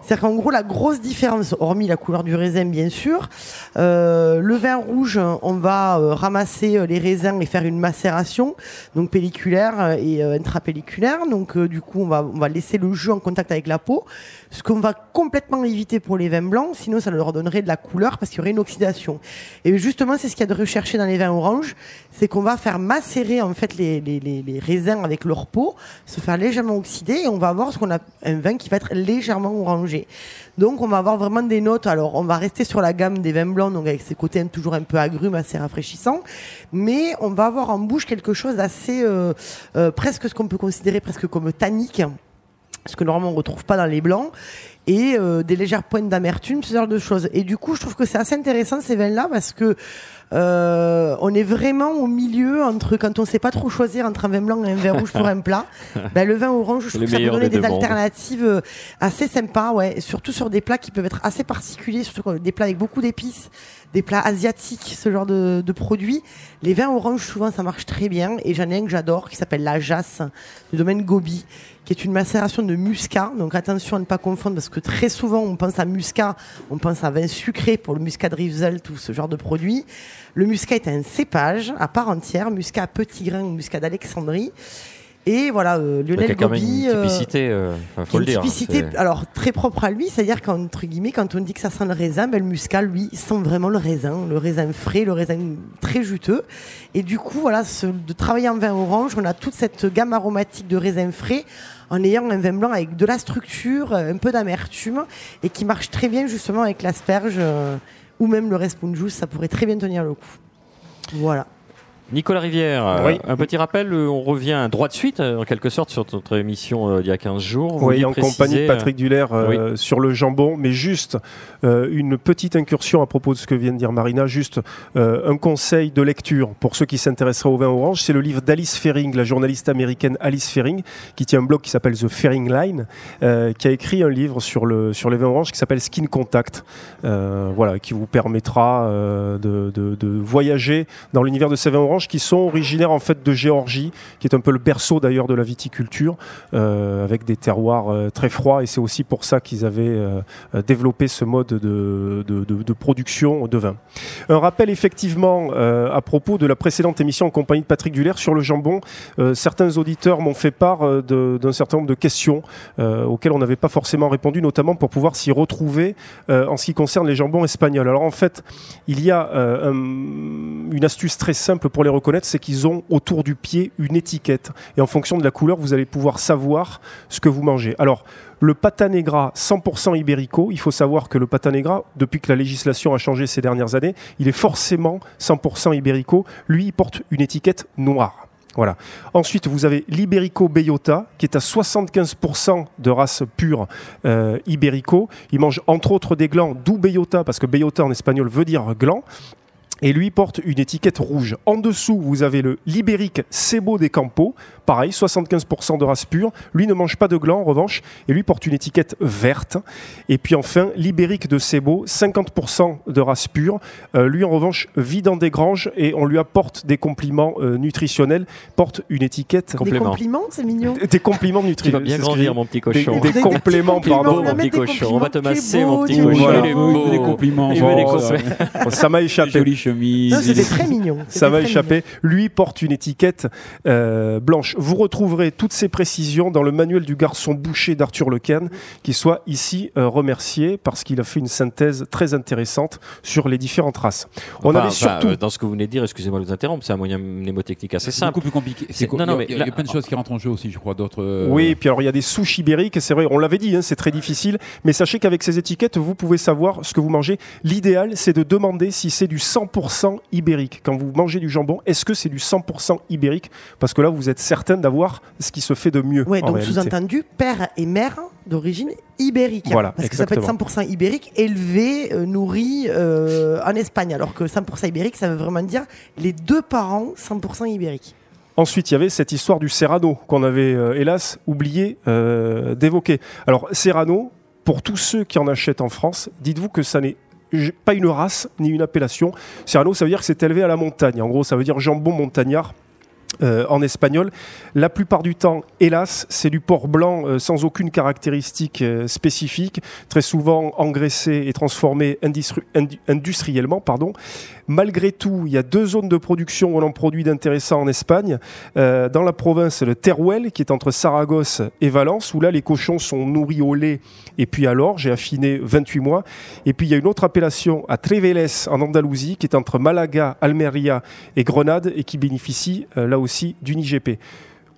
C'est-à-dire qu'en gros, la grosse différence, hormis la couleur du raisin, bien sûr, euh, le vin rouge, on va euh, ramasser les raisins et faire une macération, donc pelliculaire et euh, intrapelliculaire. Donc, euh, du coup, on va, on va laisser le jus en contact avec la peau, ce qu'on va complètement éviter pour les vins blancs, sinon ça leur donnerait de la couleur parce qu'il y aurait une oxydation. Et justement, c'est ce qu'il y a de recherché dans les vins oranges, c'est qu'on va faire macérer en fait les, les, les, les raisins avec leur peau, se faire légèrement oxyder, et on va avoir ce qu'on a, un vin qui va être légèrement orangé. Donc on va avoir vraiment des notes. Alors on va rester sur la gamme des vins blancs, donc avec ces côtés toujours un peu agrumes, assez rafraîchissants, mais on va avoir en bouche quelque chose d'assez euh, euh, presque ce qu'on peut considérer presque comme tannique, ce que normalement on ne retrouve pas dans les blancs, et euh, des légères pointes d'amertume, ce genre de choses. Et du coup je trouve que c'est assez intéressant ces vins là parce que Euh, on est vraiment au milieu entre quand on ne sait pas trop choisir entre un vin blanc et un vin rouge pour un plat. Ben le vin orange, je trouve que ça peut donner des, des alternatives assez sympas, ouais. Surtout sur des plats qui peuvent être assez particuliers, surtout des plats avec beaucoup d'épices, des plats asiatiques, ce genre de, de produits. Les vins oranges, souvent, ça marche très bien. Et j'en ai un que j'adore qui s'appelle la Jasse, du domaine Gobi, qui est une macération de muscat. Donc attention à ne pas confondre parce que très souvent, on pense à muscat, on pense à vin sucré pour le muscat de Rivesaltes, tout ce genre de produits. Le muscat est un cépage à part entière, muscat à petits grains ou muscat d'Alexandrie. Et voilà, euh, Lionel Gobi, une typicité, euh, faut le dire, typicité, c'est... alors très propre à lui, c'est-à-dire qu'entre guillemets, quand on dit que ça sent le raisin, ben, le muscat, lui, sent vraiment le raisin, le raisin frais, le raisin très juteux. Et du coup, voilà, ce, de travailler en vin orange, on a toute cette gamme aromatique de raisin frais, en ayant un vin blanc avec de la structure, un peu d'amertume, et qui marche très bien justement avec l'asperge, euh, ou même le responjous, ça pourrait très bien tenir le coup. Voilà. Nicolas Rivière, oui. euh, un petit rappel, euh, on revient droit de suite, euh, en quelque sorte, sur notre émission euh, d'il y a quinze jours. Vous oui, en préciser, compagnie de Patrick Dulaire euh, oui. sur le jambon, mais juste euh, une petite incursion à propos de ce que vient de dire Marina, juste euh, un conseil de lecture pour ceux qui s'intéresseraient au vin orange, c'est le livre d'Alice Ferring, la journaliste américaine Alice Ferring, qui tient un blog qui s'appelle The Ferring Line, euh, qui a écrit un livre sur, le, sur les vins oranges qui s'appelle Skin Contact, euh, voilà, qui vous permettra euh, de, de, de voyager dans l'univers de ces vins oranges, qui sont originaires en fait de Géorgie, qui est un peu le berceau d'ailleurs de la viticulture, euh, avec des terroirs euh, très froids, et c'est aussi pour ça qu'ils avaient euh, développé ce mode de, de, de, de production de vin. Un rappel effectivement euh, à propos de la précédente émission en compagnie de Patrick Dulaire sur le jambon, euh, certains auditeurs m'ont fait part euh, de, d'un certain nombre de questions euh, auxquelles on n'avait pas forcément répondu, notamment pour pouvoir s'y retrouver euh, en ce qui concerne les jambons espagnols. Alors en fait, il y a euh, un, une astuce très simple pour les reconnaître, c'est qu'ils ont autour du pied une étiquette. Et en fonction de la couleur, vous allez pouvoir savoir ce que vous mangez. Alors, le Pata Negra cent pour cent ibérico, il faut savoir que le Pata Negra, depuis que la législation a changé ces dernières années, il est forcément cent pour cent ibérico. Lui, il porte une étiquette noire. Voilà. Ensuite, vous avez l'Iberico Bellota, qui est à soixante-quinze pour cent de race pure euh, ibérico. Il mange entre autres des glands, d'où Bellota, parce que Bellota en espagnol veut dire gland. Et lui porte une étiquette rouge. En dessous, vous avez le l'Ibérique Cebo des Campos, pareil, soixante-quinze pour cent de race pure. Lui ne mange pas de gland en revanche, et lui porte une étiquette verte. Et puis enfin, l'Ibérique de Cebo, cinquante pour cent de race pure. Euh, lui en revanche vit dans des granges et on lui apporte des compliments euh, nutritionnels, porte une étiquette... Complément. Des compliments, c'est mignon. Des compliments nutritionnels. Tu vas bien grandir, mon petit cochon. Des, des, des compliments, des pardon. Mon petit cochon, on va te masser, mon petit cochon. Voilà. Il veut des compliments. Il veut des compliments. Oh, ça m'a échappé. Non, c'était très mignon. C'était ça m'a échappé. Mignon. Lui porte une étiquette euh, blanche. Vous retrouverez toutes ces précisions dans le manuel du garçon boucher d'Arthur Lecaine, qui soit ici euh, remercié parce qu'il a fait une synthèse très intéressante sur les différentes races. On enfin, avait surtout... enfin, euh, dans ce que vous venez de dire, excusez-moi de vous interrompre, c'est un moyen mnémotechnique assez simple. C'est beaucoup plus compliqué. C'est... Non, non, mais il y a, là... y a plein de choses qui rentrent en jeu aussi, je crois. D'autres. Euh... Oui, et puis alors il y a des souches ibériques, c'est vrai, on l'avait dit, hein, c'est très difficile, mais sachez qu'avec ces étiquettes, vous pouvez savoir ce que vous mangez. L'idéal, c'est de demander si c'est du cent pour cent ibérique. Quand vous mangez du jambon, est-ce que c'est du cent pour cent ibérique ? Parce que là, vous êtes certain d'avoir ce qui se fait de mieux. Oui, donc réalité. Sous-entendu, père et mère d'origine ibérique. Voilà, parce exactement. Que ça peut être cent pour cent ibérique, élevé, euh, nourri euh, en Espagne. Alors que cent pour cent ibérique, ça veut vraiment dire les deux parents cent pour cent ibériques. Ensuite, il y avait cette histoire du Serrano qu'on avait, euh, hélas, oublié euh, d'évoquer. Alors, Serrano, pour tous ceux qui en achètent en France, dites-vous que ça n'est pas une race ni une appellation. Serrano, ça veut dire que c'est élevé à la montagne. En gros, ça veut dire jambon montagnard. Euh, en espagnol. La plupart du temps, hélas, c'est du porc blanc euh, sans aucune caractéristique euh, spécifique, très souvent engraissé et transformé industri- indu- industriellement. Pardon. Malgré tout, il y a deux zones de production où l'on produit d'intéressant en Espagne. Euh, dans la province, le Teruel, qui est entre Saragosse et Valence, où là, les cochons sont nourris au lait et puis à l'orge et affinés vingt-huit mois. Et puis, il y a une autre appellation à Treveles, en Andalousie, qui est entre Malaga, Almeria et Grenade et qui bénéficie euh, là aussi aussi d'une I G P.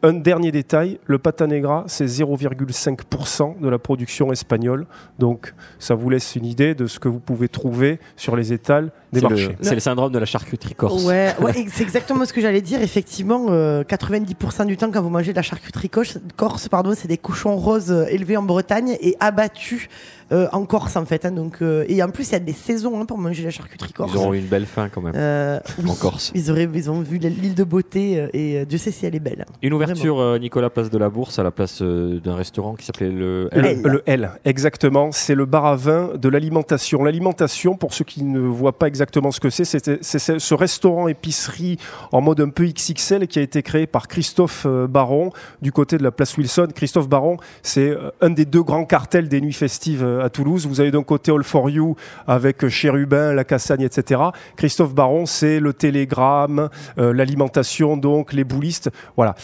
Un dernier détail, le Pata Negra, c'est zéro virgule cinq pour cent de la production espagnole. Donc, ça vous laisse une idée de ce que vous pouvez trouver sur les étals des c'est marchés. Le, c'est le syndrome de la charcuterie corse. Ouais, ouais, c'est exactement ce que j'allais dire. Effectivement, euh, quatre-vingt-dix pour cent du temps, quand vous mangez de la charcuterie corse, corse pardon, c'est des cochons roses élevés en Bretagne et abattus euh, en Corse, en fait. Hein, donc, euh, et en plus, il y a des saisons hein, pour manger de la charcuterie corse. Ils auront eu une belle faim, quand même, euh, en oui, Corse. Ils, auraient, ils ont vu l'île de beauté et Dieu sait si elle est belle. Une ouverture. Sur Nicolas, place de la Bourse, à la place d'un restaurant qui s'appelait le L. Le, le L, exactement. C'est le bar à vin de l'alimentation. L'alimentation, pour ceux qui ne voient pas exactement ce que c'est, c'est, c'est ce restaurant épicerie en mode un peu X X L qui a été créé par Christophe Baron du côté de la place Wilson. Christophe Baron, c'est un des deux grands cartels des nuits festives à Toulouse. Vous avez d'un côté All for You avec Chérubin, La Cassagne, et cetera. Christophe Baron, c'est le télégramme, euh, l'alimentation, donc les boulistes. Voilà.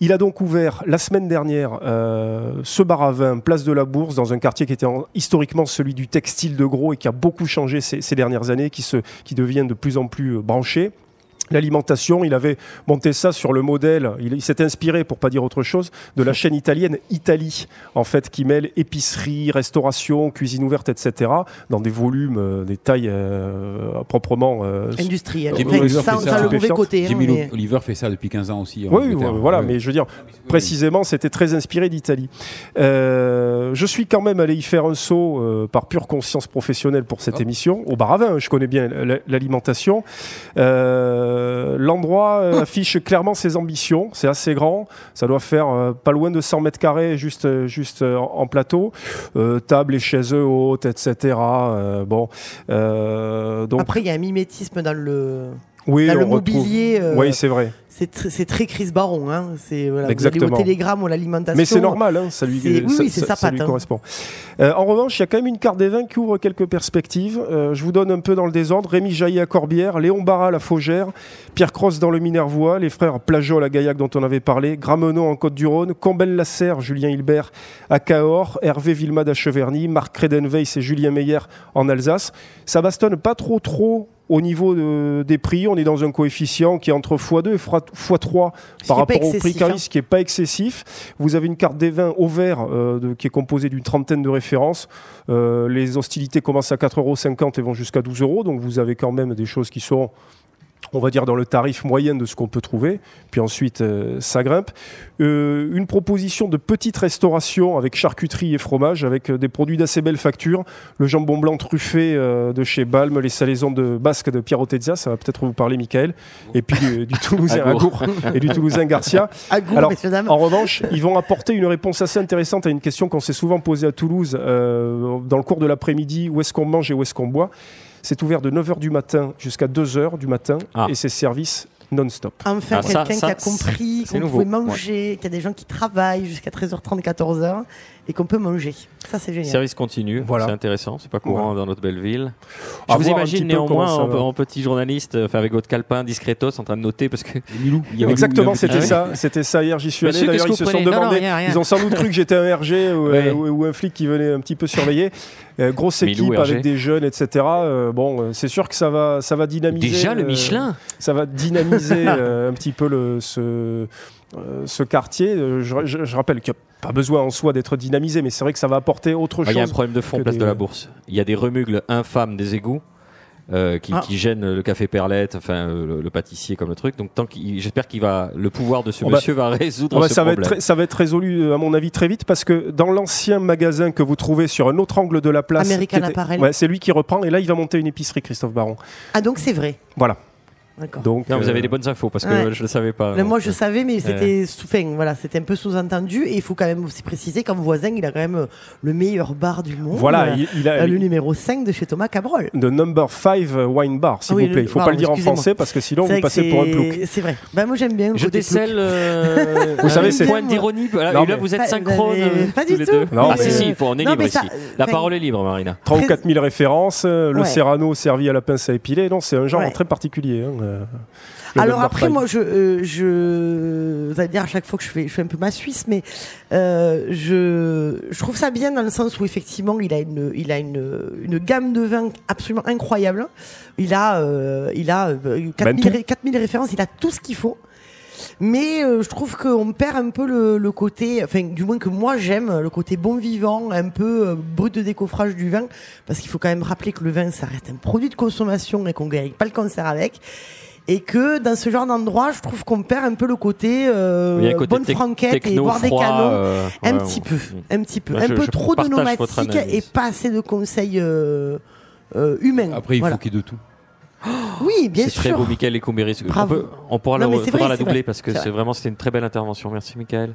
Il a donc ouvert la semaine dernière euh, ce bar à vin, place de la Bourse, dans un quartier qui était en, historiquement celui du textile de gros et qui a beaucoup changé ces, ces dernières années, qui, se, qui devient de plus en plus branché. L'alimentation, il avait monté ça sur le modèle, il, il s'est inspiré, pour pas dire autre chose, de la chaîne italienne Italie, en fait, qui mêle épicerie, restauration, cuisine ouverte, et cetera, dans des volumes, euh, des tailles euh, proprement euh, industrielles. Jimmy ça, ça, le mauvais côté. Jimmy mais... Oliver fait ça depuis quinze ans aussi. Oui, oui, voilà, ouais. Mais je veux dire, précisément, c'était très inspiré d'Italie. Euh, je suis quand même allé y faire un saut euh, par pure conscience professionnelle pour cette oh. émission, au bar à vin, je connais bien l'alimentation. Euh, L'endroit affiche clairement ses ambitions, c'est assez grand, ça doit faire euh, pas loin de cent mètres carrés juste, juste euh, en plateau, euh, table et chaises hautes, et cetera. Euh, bon, euh, donc... Après, il y a un mimétisme dans le... Oui, là, le mobilier, euh, oui, c'est vrai. C'est, tr- c'est très Chris Baron. Hein. C'est, voilà, exactement. Vous allez au télégramme ou à l'alimentation. Mais c'est normal, hein, ça lui, c'est, oui, ça, oui, c'est ça, sa patte, ça lui hein. correspond. Euh, en revanche, il y a quand même une carte des vins qui ouvre quelques perspectives. Euh, je vous donne un peu dans le désordre. Rémi Jailly à Corbière, Léon Barral à Faugères, Pierre Cross dans le Minervois, les frères Plajol à Gaillac dont on avait parlé, Gramenon en Côte-du-Rhône, Combel-Lasserre, Julien Hilbert à Cahors, Hervé Villemade à Cheverny, Marc Credenweiss et Julien Meyer en Alsace. Ça bastonne pas trop trop. Au niveau de, des prix, on est dans un coefficient qui est entre fois deux et fois trois par rapport au prix Caris, hein. Ce qui n'est pas excessif. Vous avez une carte des vins au vert euh, de, qui est composée d'une trentaine de références. Euh, les hostilités commencent à quatre euros cinquante et vont jusqu'à douze euros. Donc vous avez quand même des choses qui sont, on va dire, dans le tarif moyen de ce qu'on peut trouver. Puis ensuite, euh, ça grimpe. Euh, une proposition de petite restauration avec charcuterie et fromage, avec euh, des produits d'assez belle facture. Le jambon blanc truffé euh, de chez Balme, les salaisons de basque de Piero Tezza, ça va peut-être vous parler, Michael. Et puis euh, du Toulousain Agour et du Toulousain Garcia. Agour, alors, en revanche, ils vont apporter une réponse assez intéressante à une question qu'on s'est souvent posée à Toulouse euh, dans le cours de l'après-midi, où est-ce qu'on mange et où est-ce qu'on boit? C'est ouvert de neuf heures du matin jusqu'à deux heures du matin ah. et c'est service non-stop. Enfin, ah, quelqu'un ça, ça, qui a compris qu'on nouveau. Pouvait manger, ouais. Qu'il y a des gens qui travaillent jusqu'à treize heures trente, quatorze heures et qu'on peut manger. Ça, c'est génial. Service continu, voilà. C'est intéressant, c'est pas courant ouais. dans notre belle ville. Je à vous imagine néanmoins en, en petit journaliste, enfin, avec votre calepin, discretos, en train de noter parce que. Exactement, c'était ça. C'était ça hier, j'y suis allé. D'ailleurs, ils se sont demandé. Ils ont sans doute cru que j'étais un R G ou un flic qui venait un petit peu surveiller. Euh, grosse équipe Milou, avec des jeunes, et cetera. Euh, bon, euh, c'est sûr que ça va, ça va dynamiser. Déjà euh, le Michelin. Ça va dynamiser euh, un petit peu le, ce, euh, ce quartier. Je, je, je rappelle qu'il n'y a pas besoin en soi d'être dynamisé, mais c'est vrai que ça va apporter autre bah, chose. Il y a un problème de fond, place des... de la Bourse. Il y a des remugles infâmes des égouts. euh, qui, ah. qui gêne le café Perlette, enfin le, le pâtissier comme le truc. Donc tant qu'il, j'espère qu'il va, le pouvoir de ce on monsieur va, va résoudre va, ce ça problème. Va être, ça va être résolu à mon avis très vite, parce que dans l'ancien magasin que vous trouvez sur un autre angle de la place, American Apparel, ouais, c'est lui qui reprend, et là il va monter une épicerie, Christophe Baron. Ah donc c'est vrai. Voilà. D'accord. Donc, non, euh... vous avez des bonnes infos parce que ouais. je ne le savais pas. Moi je le savais, mais c'était, ouais. sous, enfin, voilà, c'était un peu sous-entendu. Et il faut quand même aussi préciser qu'en voisin, il a quand même le meilleur bar du monde. Voilà, euh, il, il a, le il... numéro cinq de chez Thomas Cabrol. The number five wine bar, s'il ah, oui, vous plaît. Il ne faut pardon, pas le dire en français parce que sinon c'est vous passez pour un plouc. C'est vrai. Ben, moi j'aime bien. Je décèle euh... vous savez, c'est... point d'ironie. Voilà, non, et là vous êtes synchrone. Pas du tout. Ah si, si, on est libre ici. La parole est libre, Marina. trois ou quatre mille références. Le Serrano servi à la pince à épiler. Non, c'est un genre très particulier. Euh, Alors après, moi, je, euh, je, vous allez dire à chaque fois que je fais, je fais un peu ma Suisse, mais euh, je, je trouve ça bien dans le sens où effectivement, il a une, il a une, une gamme de vins absolument incroyable. Il a, euh, il a quatre mille références, il a tout ce qu'il faut. Mais euh, je trouve qu'on perd un peu le, le côté, enfin du moins que moi j'aime, le côté bon vivant, un peu euh, brut de décoffrage du vin, parce qu'il faut quand même rappeler que le vin ça reste un produit de consommation et qu'on ne gagne pas le cancer avec. Et que dans ce genre d'endroit, je trouve qu'on perd un peu le côté, euh, côté bonne te- franquette et boire des canons, euh, un, ouais, petit ouais. peu, un petit peu, ouais, un je, peu je trop de nomatique et pas assez de conseils euh, euh, humains. Après il voilà. faut qu'il y ait de tout. Oui, bien c'est sûr. C'est très beau, Mikael Lecumberry. On, peut, on pourra non, la, vrai, la doubler vrai. Parce que c'est c'est vraiment, c'était une très belle intervention. Merci, Mikael.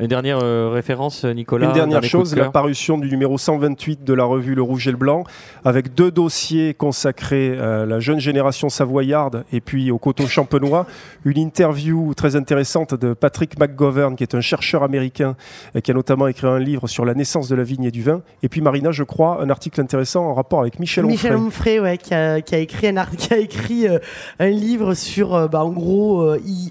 Une dernière euh, référence, Nicolas. Une dernière chose, la parution du numéro cent vingt-huit de la revue Le Rouge et le Blanc, avec deux dossiers consacrés à la jeune génération savoyarde et puis au coteau champenois. Une interview très intéressante de Patrick McGovern, qui est un chercheur américain et qui a notamment écrit un livre sur la naissance de la vigne et du vin. Et puis, Marina, je crois, un article intéressant en rapport avec Michel Onfray. Michel Onfray, ouais, qui a, qui a écrit un article. a écrit euh, un livre sur, euh, bah, en gros, euh, il,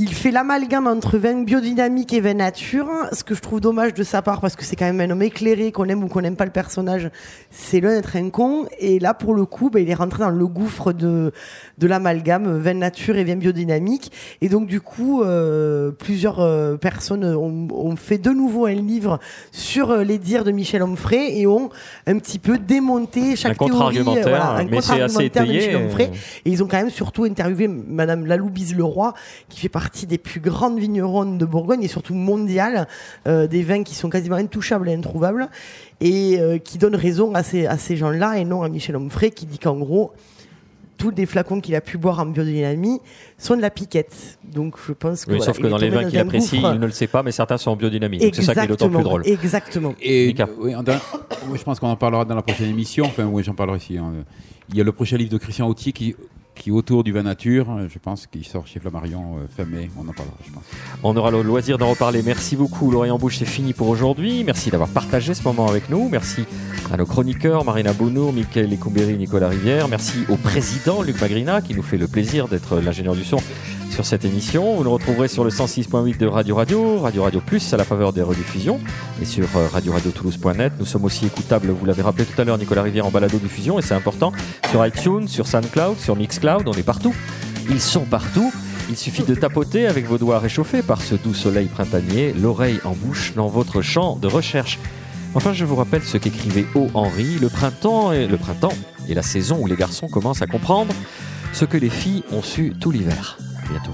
il fait l'amalgame entre vin biodynamique et vin nature, ce que je trouve dommage de sa part, parce que c'est quand même un homme éclairé, qu'on aime ou qu'on n'aime pas le personnage, c'est l'un d'être un con, et là, pour le coup, bah, il est rentré dans le gouffre de, de l'amalgame vin nature et vin biodynamique, et donc, du coup, euh, plusieurs euh, personnes ont, ont fait de nouveau un livre sur euh, les dires de Michel Onfray, et ont un petit peu démonté chaque théorie. Un contre-argumentaire, voilà, un mais contre-argumentaire c'est assez étayé, de Michel Onfray, et ils ont quand même surtout interviewé Madame Laloubise-Leroy, qui fait partie des plus grandes vigneronnes de Bourgogne et surtout mondiales, euh, des vins qui sont quasiment intouchables et introuvables et euh, qui donnent raison à ces, à ces gens-là et non à Michel Onfray qui dit qu'en gros tous les flacons qu'il a pu boire en biodynamie sont de la piquette. Donc je pense que oui, voilà, sauf que dans les vins dans qu'il apprécie, il ne le sait pas, mais certains sont en biodynamie. Donc c'est ça qui est d'autant plus drôle. Exactement. Et oui, en, je pense qu'on en parlera dans la prochaine émission. Enfin, oui, j'en parlerai ici. Hein. Il y a le prochain livre de Christian Autier qui qui autour du vin nature, je pense qu'il sort chez Flammarion euh, fin mai, on en parlera je pense. On aura le loisir d'en reparler. Merci beaucoup, L'Oreille en Bouche, c'est fini pour aujourd'hui. Merci d'avoir partagé ce moment avec nous. Merci à nos chroniqueurs, Marina Bounoure, Mikael Lecumberry, Nicolas Rivière. Merci au président Luc Magrina qui nous fait le plaisir d'être l'ingénieur du son sur cette émission. Vous nous retrouverez sur le cent six virgule huit de Radio Radio, Radio Radio Plus à la faveur des rediffusions et sur Radio Radio Toulouse point net. Nous sommes aussi écoutables, vous l'avez rappelé tout à l'heure, Nicolas Rivière en balado diffusion et c'est important, sur iTunes, sur SoundCloud, sur Mixcloud, on est partout. Ils sont partout. Il suffit de tapoter avec vos doigts réchauffés par ce doux soleil printanier, l'oreille en bouche dans votre champ de recherche. Enfin, je vous rappelle ce qu'écrivait O. Henry, le printemps est, le printemps est la saison où les garçons commencent à comprendre ce que les filles ont su tout l'hiver. À bientôt.